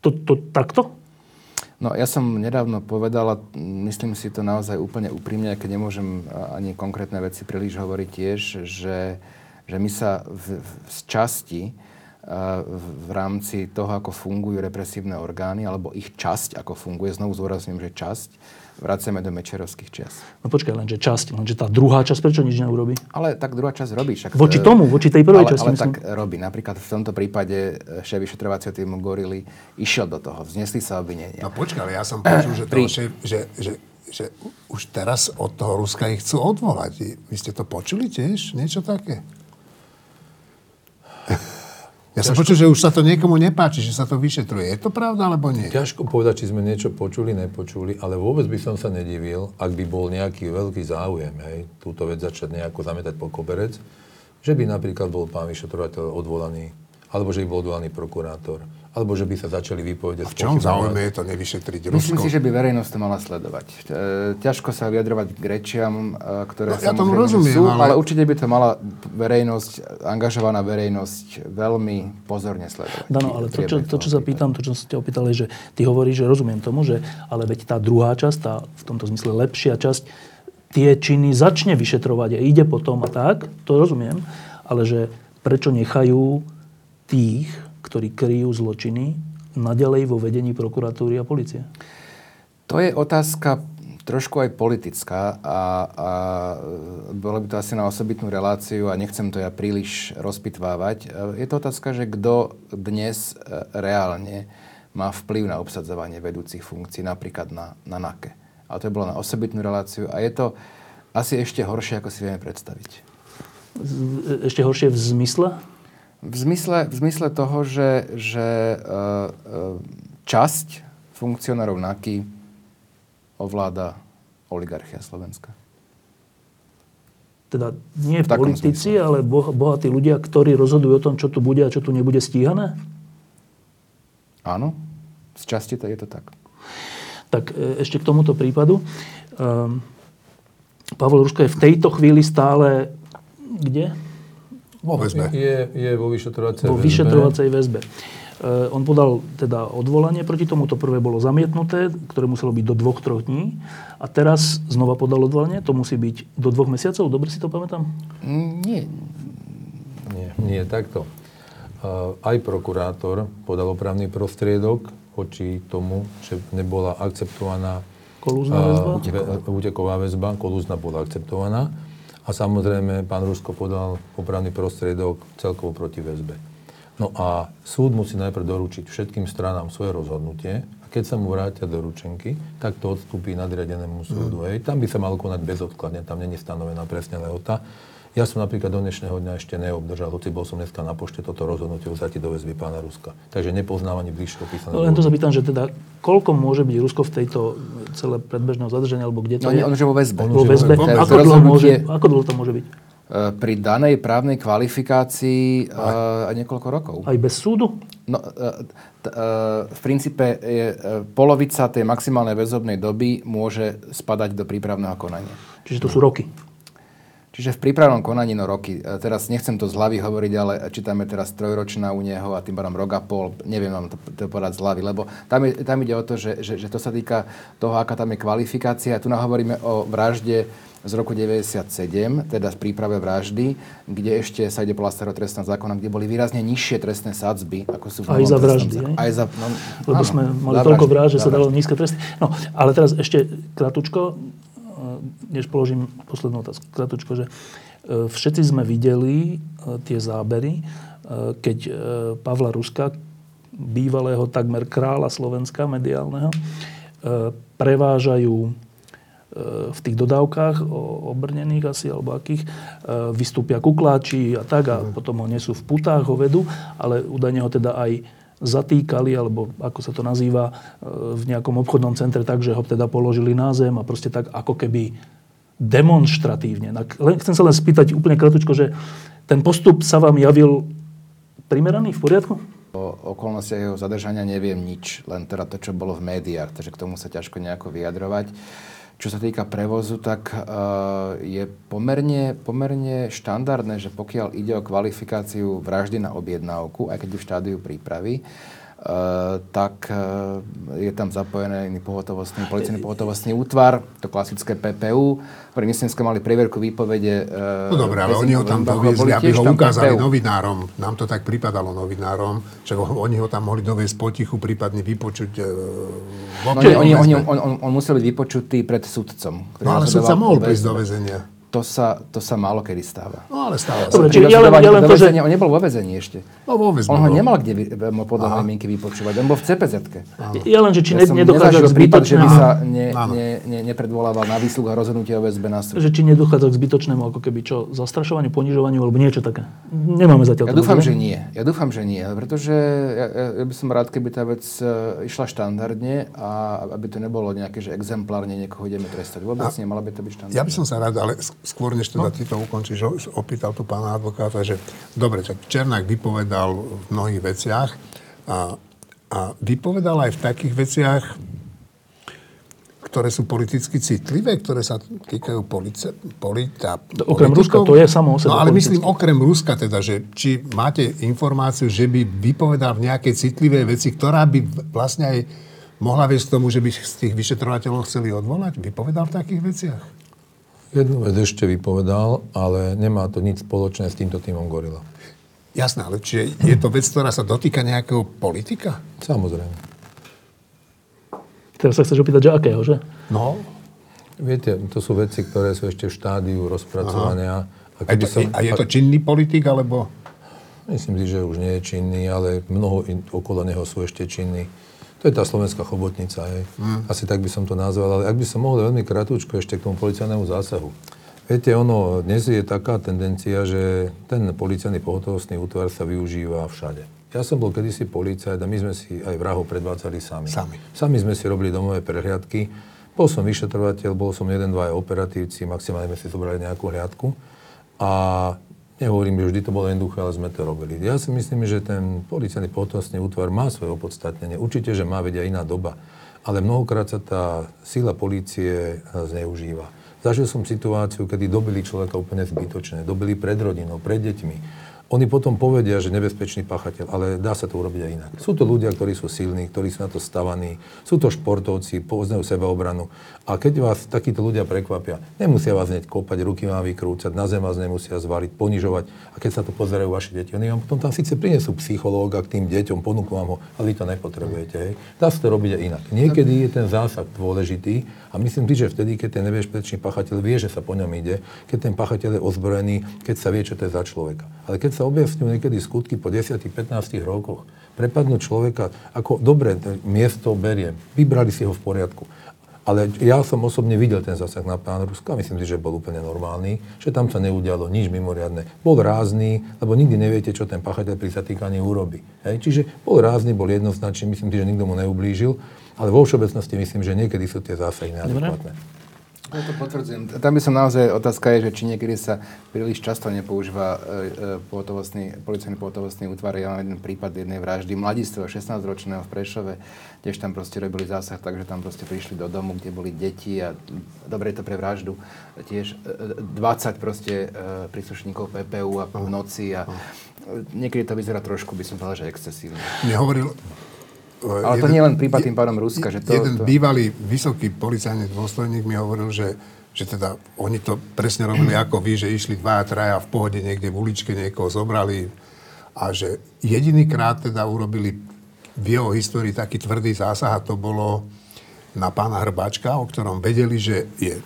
To, to takto? No, ja som nedávno povedal a myslím si to naozaj úplne úprimne, keď nemôžem ani konkrétne veci príliš hovoriť tiež, že, že my sa v, v, z časti v, v rámci toho, ako fungujú represívne orgány, alebo ich časť, ako funguje, znovu zdôrazňujem, že časť, vraceme do mečiarovských čias. No počkaj, lenže časť, lenže tá druhá časť, prečo nič neurobí? Ale tak druhá časť robí. Však, voči tomu, voči tej prvej časti. Ale, ale tak robí. Napríklad v tomto prípade šéf vyšetrovacieho týmu Gorily išiel do toho, vznesli sa obvinenia. No počkaj, ale ja som počul, že, Pri... šéf, že, že, že už teraz od toho Ruska ich chcú odvolať. Vy ste to počuli tiež? Niečo také? Ja som počul, že už sa to niekomu nepáči, že sa to vyšetruje. Je to pravda, alebo nie? Ťažko povedať, či sme niečo počuli, nepočuli, ale vôbec by som sa nedivil, ak by bol nejaký veľký záujem, hej, túto vec začať nejako zametať po koberec, že by napríklad bol pán vyšetrovateľ odvolaný, alebo že by bol odvolaný prokurátor, alebo že by sa začali vypovedať. A v čom záujme je to nevyšetriť Rusko? Myslím si, že by verejnosť to mala sledovať. Ťažko sa vyjadrovať k rečiam, ktoré no, ja samozrejme rozumiem, sú, ale... ale určite by to mala verejnosť, angažovaná verejnosť veľmi pozorne sledovať. Dano, ale to, čo, to, čo sa pýtam, to, čo som sa ťa opýtal, je, že ty hovoríš, že rozumiem tomu, že ale veď tá druhá časť, tá v tomto zmysle lepšia časť, tie činy začne vyšetrovať a ide potom a tak, to rozumiem, ale že prečo nechajú tých, ktorí kryjú zločiny, naďalej vo vedení prokuratúry a polície? To je otázka trošku aj politická a, a bolo by to asi na osobitnú reláciu a nechcem to ja príliš rozpitvávať. Je to otázka, že kto dnes reálne má vplyv na obsadzovanie vedúcich funkcií, napríklad na, na NAKE. Ale to je bolo na osobitnú reláciu a je to asi ešte horšie, ako si vieme predstaviť. Ešte horšie v zmysle? V zmysle, v zmysle toho, že, že e, e, časť funkcionárov NAKY ovláda oligarchia Slovenska. Teda nie politici, zmysle. Ale bohatí ľudia, ktorí rozhodujú o tom, čo tu bude a čo tu nebude stíhané? Áno, z časti to je to tak. Tak e, ešte k tomuto prípadu. E, Pavol Rusko je v tejto chvíli stále kde? Vo väzbe. Je, je vo vyšetrovacej väzbe. Vo vyšetrovacej väzbe. E, on podal teda odvolanie proti tomu, to prvé bolo zamietnuté, ktoré muselo byť do dvoch, troch dní. A teraz znova podal odvolanie, to musí byť do dvoch mesiacov, dobre si to pamätám? Nie. Nie, nie takto. E, aj prokurátor podal opravný prostriedok voči tomu, že nebola akceptovaná kolúzna väzba? E, úteková väzba, kolúzna bola akceptovaná. A samozrejme, pán Rusko podal opravný prostriedok celkovo proti väzbe. No a súd musí najprv doručiť všetkým stranám svoje rozhodnutie a keď sa mu vrátia do ručenky, tak to odstúpi nadriadenému súdu. Mm. Tam by sa malo konať bezodkladne, tam nie je stanovená presne lehota. Ja som napríklad do dnešného dňa ešte neobdržal, hoci bol som dneska na pošte toto rozhodnutie vzatie do väzby pána Ruska. Takže nepoznám ani bližšie opísané. No, len to sa pýtam, že teda koľko môže byť Rusko v tejto celé predbežného zadrženia, alebo kde to no, je? On, že vo väzbe. On, on, že väzbe. Vo väzbe. Ako dlho môže, ako dlho to môže byť? Pri danej právnej kvalifikácii aj. Uh, niekoľko rokov. Aj bez súdu? No, uh, t, uh, v princípe je, uh, polovica tej maximálnej väzobnej doby môže spadať do prípravného konania. Čiže to sú roky? Čiže v prípravnom konaní no roky, teraz nechcem to z hlavy hovoriť, ale čítame teraz trojročná u neho a tým pádom rok a pol, neviem vám to, to povedať z hlavy, lebo tam, je, tam ide o to, že, že, že to sa týka toho, aká tam je kvalifikácia. Tu nahovoríme o vražde z roku deväťdesiatsedem, teda v príprave vraždy, kde ešte sa ide podľa starého trestného zákona, kde boli výrazne nižšie trestné sadzby, ako sú v novom trestnom zákone. Aj za vraždy, no, lebo áno, sme mali toľko vražd, že sa dalo nízke tresty. No, ale teraz ešte kratučko, než položím poslednú otázku, kratučko, že všetci sme videli tie zábery, keď Pavla Ruska, bývalého takmer kráľa Slovenska mediálneho, prevážajú v tých dodávkach obrnených asi, alebo akých, vystúpia kukláči a tak, a potom ho nesú v putách, ho vedú, ale údajne ho teda aj zatýkali, alebo ako sa to nazýva, v nejakom obchodnom centre tak, že ho teda položili na zem a proste tak ako keby demonštratívne. Chcem sa len spýtať úplne kratučko, že ten postup sa vám javil primeraný, v poriadku? O okolnostiach jeho zadržania neviem nič, len teda to, čo bolo v médiách, takže k tomu sa ťažko nejako vyjadrovať. Čo sa týka prevozu, tak uh, je pomerne, pomerne štandardné, že pokiaľ ide o kvalifikáciu vraždy na objednávku, aj keď je v štádiu prípravy, uh, tak uh, je tam zapojený pohotovostný, policajný pohotovostný útvar, to klasické pé pé ú, ktorý myslím, že mali previerku výpovede. Uh, no dobré, ale oni ho tam doviezli, aby ho ukázali novinárom. Nám to tak pripadalo novinárom, že oni ho tam mohli doviezť potichu, prípadne vypočuť... Uh, No, nie, on, on, on, on musel byť vypočutý pred sudcom. No ale sudca mohol prísť do väzenia. To sa, to sa málo kedy stáva. No ale stáva. Dobre, čiže ja len, ja len to, že... On nebol vo väzení ešte. No, vo väzení. On ho nemal kde vy, podľa mienky vypočúvať. On bol v cé pé zet-ke. Ja len, že či ja nedochádza k zbytočnému... že by sa ne, ne, ne, nepredvolával na výsluch a rozhodnutie o väzbe na súd. Že či nedochádza k zbytočnému, ako keby čo, zastrašovaniu, ponižovaniu, alebo niečo také. Nemáme zatiaľ. Ja dúfam, že nie. Ja dúfam, že nie. Pretože ja, ja by som rád, keby tá vec išla štandardne a aby to nebolo nejaké, že exemplárne niekoho ideme trestať. Vôbec nie, mala by to byť štandardne. Ja by som sa rád, ale skôr než teda ty to ukončíš, opýtal tu pána advokáta, že dobre, Černák vypovedal v mnohých veciach a, a vypovedal aj v takých veciach, ktoré sú politicky citlivé, ktoré sa týkajú police, polita, okrem Ruska, to je samo o sebe. No ale politické. Myslím, okrem Ruska teda, že či máte informáciu, že by vypovedal v nejakej citlivej veci, ktorá by vlastne aj mohla viesť k tomu, že by z tých vyšetrovateľov chceli odvolať? Vypovedal v takých veciach? Jednu vec ešte vypovedal, ale nemá to nič spoločné s týmto týmom Gorila. Jasné, ale čiže je to vec, ktorá sa dotýka nejakého politika? Samozrejme. Teraz sa chceš opýtať, že akého, že? No. Viete, to sú veci, ktoré sú ešte v štádiu rozpracovania. A, a, je to, som, a je to činný politik, alebo? Myslím si, že už nie je činný, ale mnoho in, okolo neho sú ešte činní. To je tá slovenská chobotnica, hej. Mm. Asi tak by som to nazval, ale ak by som mohol veľmi krátko ešte k tomu policajnému zásahu. Viete, ono, dnes je taká tendencia, že ten policajný pohotovostný útvar sa využíva všade. Ja som bol kedysi policajt a my sme si aj vrahov predvádzali sami. Sami. Sami sme si robili domové prehliadky. Bol som vyšetrovateľ, bol som jeden, dva aj operatívci, maximálne si zobrali nejakú hliadku. A nehovorím, že vždy to bolo jednoduché, ale sme to robili. Ja si myslím, že ten policajný pohotovostný útvar má svoje opodstatnenie. Určite, že má vedia iná doba. Ale mnohokrát sa tá sila polície zneužíva. Zažil som situáciu, kedy dobili človeka úplne zbytočne. Dobili pred rodinou, pred deťmi. Oni potom povedia, že nebezpečný páchateľ, ale dá sa to urobiť aj inak. Sú to ľudia, ktorí sú silní, ktorí sú na to stavaní, sú to športovci, poznajú sebaobranu. A keď vás takíto ľudia prekvapia, nemusia vás hneď kopať, ruky vám vykrúcať, na zem vás nemusia zvaliť, ponižovať. A keď sa to pozerajú vaše deti, oni vám potom tam síce prinesú psychológa k tým deťom, ponúknu vám ho, ale vy to nepotrebujete. Hej. Dá sa to robiť aj inak. Niekedy je ten zásah dôležitý a myslím si, že vtedy, keď ten nebezpečný páchateľ vie, že sa po ňom ide, keď ten páchateľ je ozbrojený, keď sa vie, čo to je za človeka. Ale keď objasňujú niekedy skutky po desať až pätnásť rokoch. Prepadnú človeka, ako dobre, miesto beriem, vybrali si ho v poriadku. Ale ja som osobne videl ten zásah na pána Ruska, myslím si, že bol úplne normálny, že tam sa neudialo nič mimoriadne. Bol rázny, lebo nikdy neviete, čo ten páchateľ pri zatýkaní urobí. Hej? Čiže bol rázny, bol jednoznačný, myslím si, že nikto mu neublížil, ale vo všeobecnosti myslím, že niekedy sú tie zásahy neadekvátne. Ja to potvrdzujem. Tam by som naozaj, otázka je, že či niekedy sa príliš často nepoužíva pohotovostný, policajný pohotovostný útvar. Ja mám jeden prípad jednej vraždy mladistvého, šestnásťročného v Prešove, tiež tam proste robili zásah, takže tam proste prišli do domu, kde boli deti a dobre to pre vraždu. Tiež dvadsať proste príslušníkov pé pé ú a v noci a niekedy to vyzerá trošku, by som povedal, že excesívne. Nehovoril... Ale jeden, to nie je len prípad tým pádom Ruska, že to... Jeden to... bývalý vysoký policajný dôstojník mi hovoril, že, že teda oni to presne robili ako vy, že išli dva a traja v pohode niekde v uličke, niekoho zobrali a že jedinýkrát teda urobili v jeho histórii taký tvrdý zásah a to bolo na pána Hrbáčka, o ktorom vedeli, že je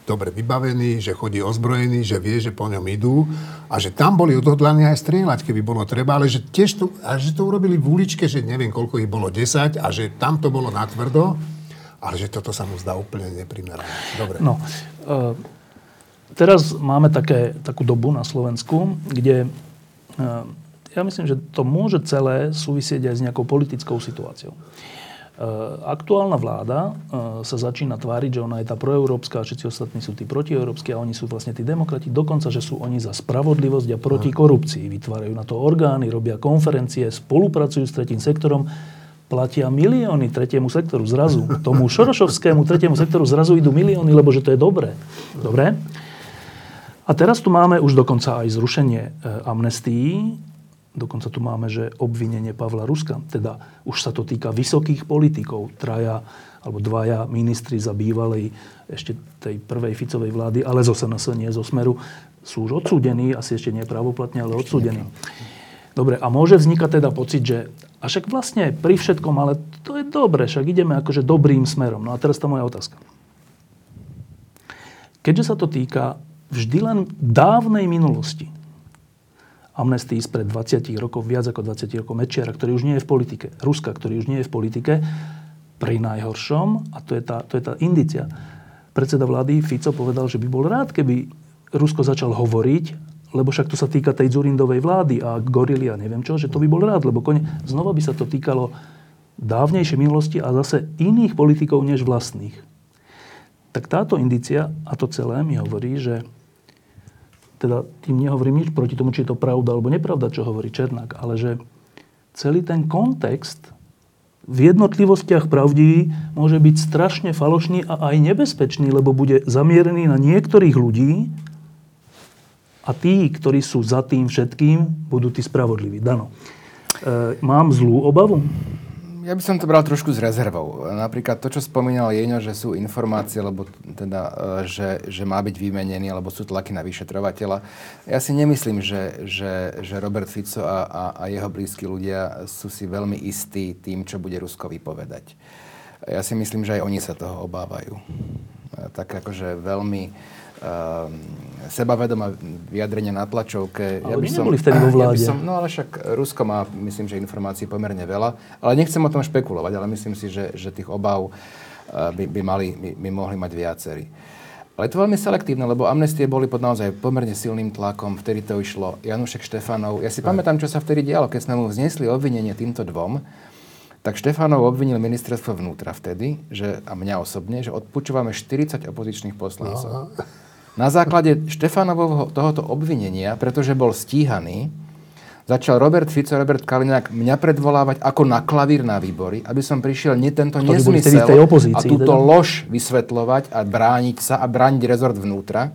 dobre vybavený, že chodí ozbrojený, že vie, že po ňom idú a že tam boli odhodlaní aj strieľať, keby bolo treba, ale že tiež to, a že to urobili v uličke, že neviem, koľko ich bolo desať a že tam to bolo natvrdo, ale že toto sa mu zdá úplne neprimerané. Dobre. No, e, teraz máme také, takú dobu na Slovensku, kde e, ja myslím, že to môže celé súvisieť aj s nejakou politickou situáciou. Aktuálna vláda sa začína tváriť, že ona je tá proeurópska a všetci ostatní sú tí protieurópsky a oni sú vlastne tí demokrati. Dokonca, že sú oni za spravodlivosť a proti korupcii. Vytvárajú na to orgány, robia konferencie, spolupracujú s tretím sektorom, platia milióny tretiemu sektoru zrazu. Tomu šorošovskému tretiemu sektoru zrazu idú milióny, lebo že to je dobré. Dobre? A teraz tu máme už dokonca aj zrušenie amnestií. Dokonca tu máme, že obvinenie Pavla Ruska. Teda už sa to týka vysokých politikov. Traja alebo dvaja ministri za bývalej ešte tej prvej Ficovej vlády, ale zo es en es, nie zo Smeru, sú už odsúdení, asi ešte nie právoplatne, ale odsúdení. Dobre, a môže vznikať teda pocit, že a však vlastne pri všetkom, ale to je dobre, však ideme akože dobrým smerom. No a teraz tá moja otázka. Keďže sa to týka vždy len v dávnej minulosti. Amnestii spred dvadsať rokov, viac ako dvadsať rokov, Mečiara, ktorý už nie je v politike, Ruska, ktorý už nie je v politike, pri najhoršom, a to je tá, to je tá indícia. Predseda vlády Fico povedal, že by bol rád, keby Rusko začal hovoriť, lebo však to sa týka tej Dzurindovej vlády a gorily a neviem čo, že to by bol rád, lebo kone... znova by sa to týkalo dávnejšej minulosti a zase iných politikov než vlastných. Tak táto indícia a to celé mi hovorí, že teda tým nehovorím nič proti tomu, či je to pravda alebo nepravda, čo hovorí Černák, ale že celý ten kontext v jednotlivostiach pravdivý môže byť strašne falošný a aj nebezpečný, lebo bude zamierený na niektorých ľudí, a tí, ktorí sú za tým všetkým, budú tí spravodliví. Dano, e, mám zlú obavu? Ja by som to bral trošku s rezervou. Napríklad to, čo spomínal Jeňo, že sú informácie, lebo teda, že, že má byť vymenený, alebo sú tlaky na vyšetrovateľa. Ja si nemyslím, že, že, že Robert Fico a, a, a jeho blízki ľudia sú si veľmi istí tým, čo bude Rusko vypovedať. Ja si myslím, že aj oni sa toho obávajú. Tak akože veľmi... Uh, sebavedomé vyjadrenie na tlačovke. Ale ja by som, neboli vtedy vo vláde. Ja by som, no ale však Rusko má, myslím, že informácií pomerne veľa. Ale nechcem o tom špekulovať, ale myslím si, že, že tých obav by, by, mali, by, by mohli mať viacerí. Ale je to veľmi selektívne, lebo amnestie boli pod naozaj pomerne silným tlakom. Vtedy to išlo Janušek Štefanov. Ja si pamätám, čo sa vtedy dialo, keď sme mu vznesli obvinenie týmto dvom. Tak Štefanov obvinil ministerstvo vnútra vtedy, že, a mňa osobne, že odpučujeme štyridsať opozičných poslancov. Aha. Na základe Štefanovho tohoto obvinenia, pretože bol stíhaný, začal Robert Fico, Robert Kaliňák mňa predvolávať ako na klavír na výbory, aby som prišiel nie tento nezmysel a túto lož vysvetľovať a brániť sa a brániť rezort vnútra.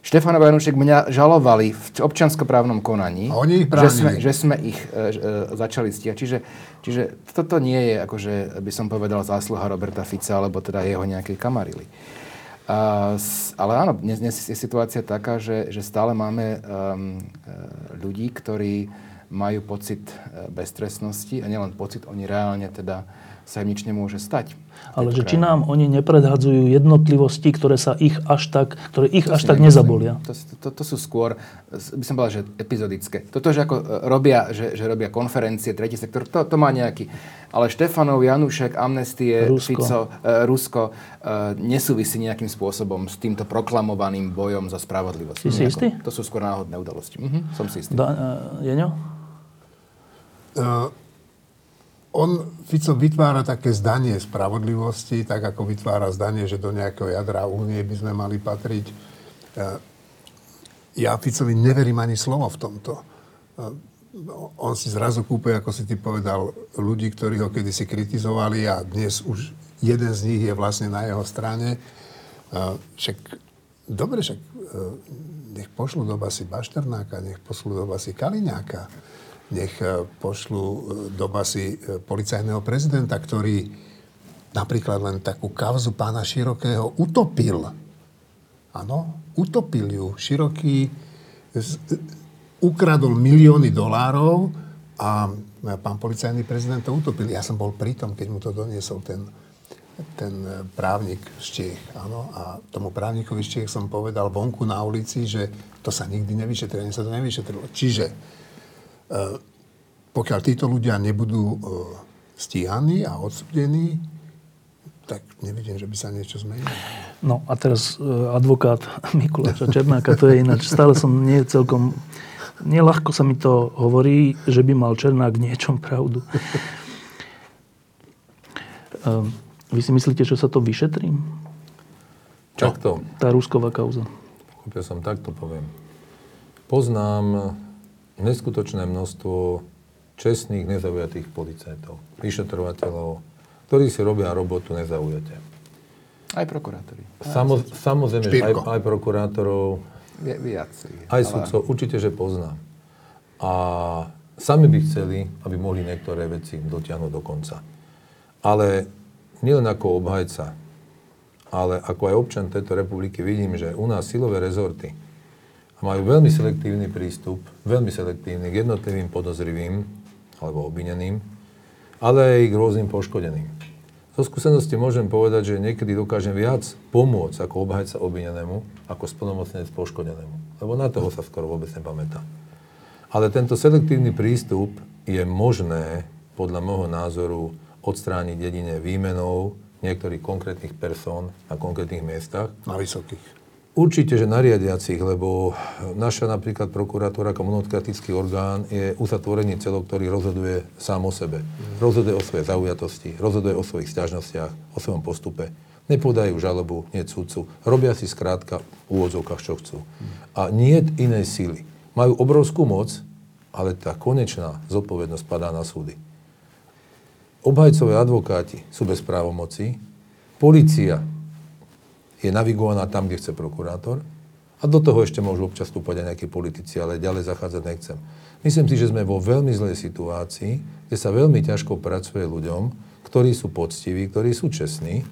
Štefanov a Janušek mňa žalovali v občianskoprávnom konaní, že sme, že sme ich e, e, začali stíhať. Čiže, čiže toto nie je, akože by som povedal, zásluha Roberta Fica alebo teda jeho nejakej kamarily. Uh, ale áno, dnes, dnes je situácia taká, že, že stále máme um, ľudí, ktorí majú pocit beztrestnosti a nielen pocit, oni reálne teda sa im nič nemôže stať. Ale že či nám oni nepredhadzujú jednotlivosti, ktoré sa ich až tak, ktoré ich to až tak nezabolia? To, to, to sú skôr, by som povedal, že epizodické. Toto, že ako robia, že, že robia konferencie, tretí sektor, to, to má nejaký. Ale Štefanov, Janušek, amnestie, Rusko. Fico, e, Rusko e, nesúvisí nejakým spôsobom s týmto proklamovaným bojom za spravodlivosť. Si istý? To sú skôr náhodné udalosti. Mhm, som si istý. Da, e, Jeňo? E- On, Fico, vytvára také zdanie spravodlivosti, tak ako vytvára zdanie, že do nejakého jadra únie by sme mali patriť. Ja Ficovi neverím ani slovo v tomto. On si zrazu kúpe, ako si ty povedal, ľudí, ktorí ho kedysi kritizovali a dnes už jeden z nich je vlastne na jeho strane. Však, dobre, však nech pošlú do basy Bašternáka, nech pošlú do basy Kaliňáka. Nech pošlu do basy policajného prezidenta, ktorý napríklad len takú kauzu pána Širokého utopil. Áno, utopil ju. Široký ukradol milióny dolárov a pán policajný prezident to utopil. Ja som bol pri tom, keď mu to doniesol ten, ten právnik z Čiech. Áno, a tomu právnikovi z Čiech som povedal vonku na ulici, že to sa nikdy nevyšetrilo, ani sa to nevyšetrilo. Čiže Uh, pokiaľ títo ľudia nebudú uh, stíhaní a odsúdení, tak nevidím, že by sa niečo zmenilo. No a teraz uh, advokát Mikuláša Černáka, to je ináč, stále som nie celkom, nelahko sa mi to hovorí, že by mal Černák v niečom pravdu. uh, vy si myslíte, že sa to vyšetrí? Čo? Takto. Tá rusková kauza. Ja som takto poviem. Poznám neskutočné množstvo čestných, nezaujatých policajtov, vyšetrovateľov, ktorí si robia robotu nezaujate. Aj prokurátori. Samo, samozrejme, aj, aj prokurátorov, viacej, aj sudcov, ale... určite, že poznám. A sami by chceli, aby mohli niektoré veci dotiahnuť do konca. Ale nielen ako obhajca, ale ako aj občan tejto republiky vidím, že u nás silové rezorty a majú veľmi selektívny prístup, veľmi selektívny k jednotlivým podozrivým alebo obvineným, ale aj k rôznym poškodeným. zo skúsenosti môžem povedať, že niekedy dokážem viac pomôcť ako obhajca obvinenému, ako splnomocnenec poškodenému. Lebo na toho sa skoro vôbec nepamätá. Ale tento selektívny prístup je možné, podľa môjho názoru, odstrániť jedine výmenou niektorých konkrétnych persón na konkrétnych miestach. Na vysokých. Určite, že na riadiacich, lebo naša napríklad prokuratúra ako monokratický orgán je uzatvorený celok, ktorý rozhoduje sám o sebe. Rozhoduje o svojej zaujatosti, rozhoduje o svojich sťažnostiach, o svojom postupe. Nepodajú žalobu, nie sudcu. Robia si skrátka v úvodzovkách, čo chcú. A nie inej síly. Majú obrovskú moc, ale tá konečná zodpovednosť padá na súdy. Obhajcovia advokáti sú bez právomoci. Polícia je navigovaná tam, kde chce prokurátor. A do toho ešte môžu občas vstúpať aj nejakí politici, ale ďalej zachádzať nechcem. Myslím si, že sme vo veľmi zlej situácii, kde sa veľmi ťažko pracuje ľuďom, ktorí sú poctiví, ktorí sú čestní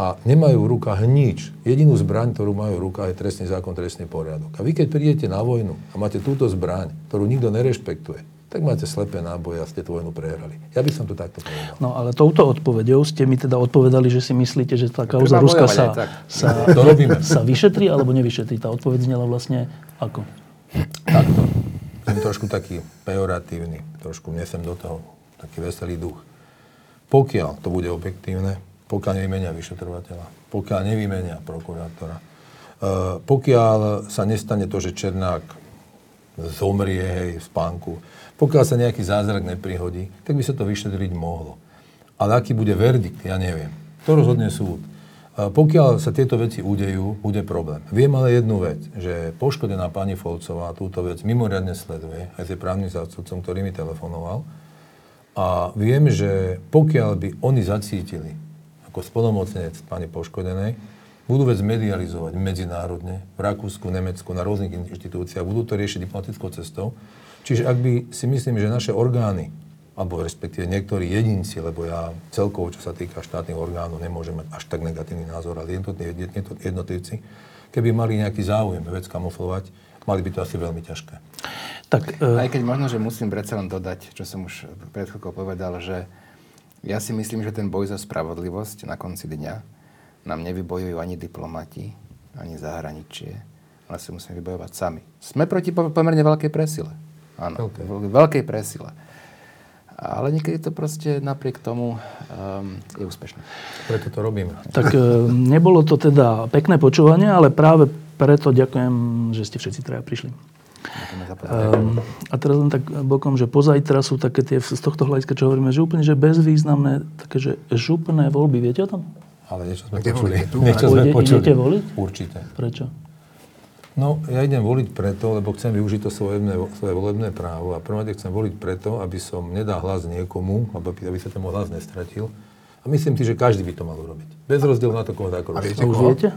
a nemajú v rukách nič. Jedinú zbraň, ktorú majú v rukách, je trestný zákon, trestný poriadok. A vy, keď prídete na vojnu a máte túto zbraň, ktorú nikto nerešpektuje, tak máte slepé náboje a ste tú vojnu prehrali. Ja by som to takto povedal. No ale touto odpoveďou ste mi teda odpovedali, že si myslíte, že tá kauza Ruska sa, sa, sa vyšetrí alebo nevyšetrí. Tá odpoveď znela vlastne ako? Takto. Som trošku taký pejoratívny, trošku nesem do toho taký veselý duch. Pokiaľ to bude objektívne, pokiaľ nevymenia vyšetrovateľa, pokiaľ nevymenia prokurátora, pokiaľ sa nestane to, že Černák zomrie, hej, v spánku. Pokiaľ sa nejaký zázrak neprihodí, tak by sa to vyšetriť mohlo. Ale aký bude verdikt, ja neviem. To rozhodne súd. Pokiaľ sa tieto veci udejú, bude problém. Viem ale jednu vec, že poškodená pani Folcová túto vec mimoriadne sleduje, aj s právnym zástupcom, ktorý mi telefonoval. A viem, že pokiaľ by oni zacítili, ako splnomocnenec pani poškodenej, budú vec medializovať medzinárodne, v Rakúsku, Nemecku, na rôznych inštitúciách, budú to riešiť diplomatickou cestou. Čiže ak by si myslím, že naše orgány, alebo respektíve niektorí jedinci, lebo ja celkovo, čo sa týka štátnych orgánov, nemôžem mať až tak negatívny názor, ale jednotlivci, keby mali nejaký záujem vec kamuflovať, mali by to asi veľmi ťažké. Tak, uh... Aj keď možno, že musím predsa len dodať, čo som už pred chvíľkou povedal, že ja si myslím, že ten boj za spravodlivosť na konci dňa nám nevybojujú ani diplomati, ani zahraničie, ale si musíme vybojovať sami. Sme proti pomerne veľkej presile. Áno, okay. Veľkej presile. Ale niekedy to proste napriek tomu um, je úspešné. Preto to robíme. Tak nebolo to teda pekné počúvanie, ale práve preto ďakujem, že ste všetci traja prišli. Um, a teraz len tak bokom, že pozajtra sú také tie, z tohto hľadiska, čo hovoríme, že úplne že bezvýznamné, také že župné voľby. Viete o tom? Ale niečo sme kde počuli. Voliť, niečo sme ide, počuli. Idete voliť? Určite. Prečo? No, ja idem voliť preto, lebo chcem využiť to svoje, svoje volebné právo. A prvom chcem voliť preto, aby som nedal hlas niekomu, aby sa ten môj hlas nestratil. A myslím si, že každý by to mal urobiť. Bez rozdielu na to, koho zákoru. A viete, koho? Viete?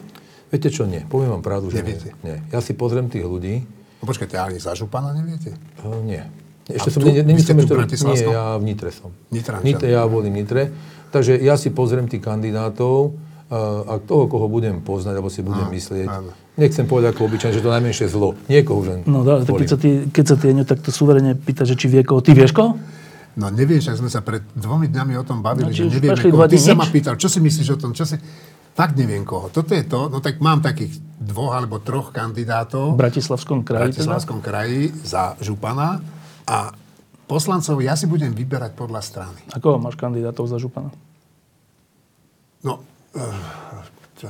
Viete čo? Nie. Poviem vám pravdu, že neviete. Nie. Ja si pozriem tých ľudí. No počkajte, ale za župana neviete? Uh, nie. Ešte a som tu, ne, vy ste tu v Bratislavskom? Nie, ja v Nitre som. Nitrančan. Nite, ja volím Nitre. Takže ja si pozriem tých kandidátov a toho, koho budem poznať, alebo si budem myslieť. Nechcem povedať ako obyčajne, že to najmenšie zlo. Niekoho už len... No dále, tak keď sa, ty, keď sa ty takto suverene pýta, že či vie koho. Ty vieš koho? No nevieš, ak sme sa pred dvomi dňami o tom bavili, no, že nevieme koho. Ty sa ma pýtal, čo si myslíš o tom, čo si... Tak neviem koho. Toto je to, no tak mám takých dvoch alebo troch kandidátov. V Bratislavskom kraji. V Bratislavskom teda? kraji za župana a... Poslancov ja si budem vyberať podľa strany. A koho máš kandidátov za župana? No, e,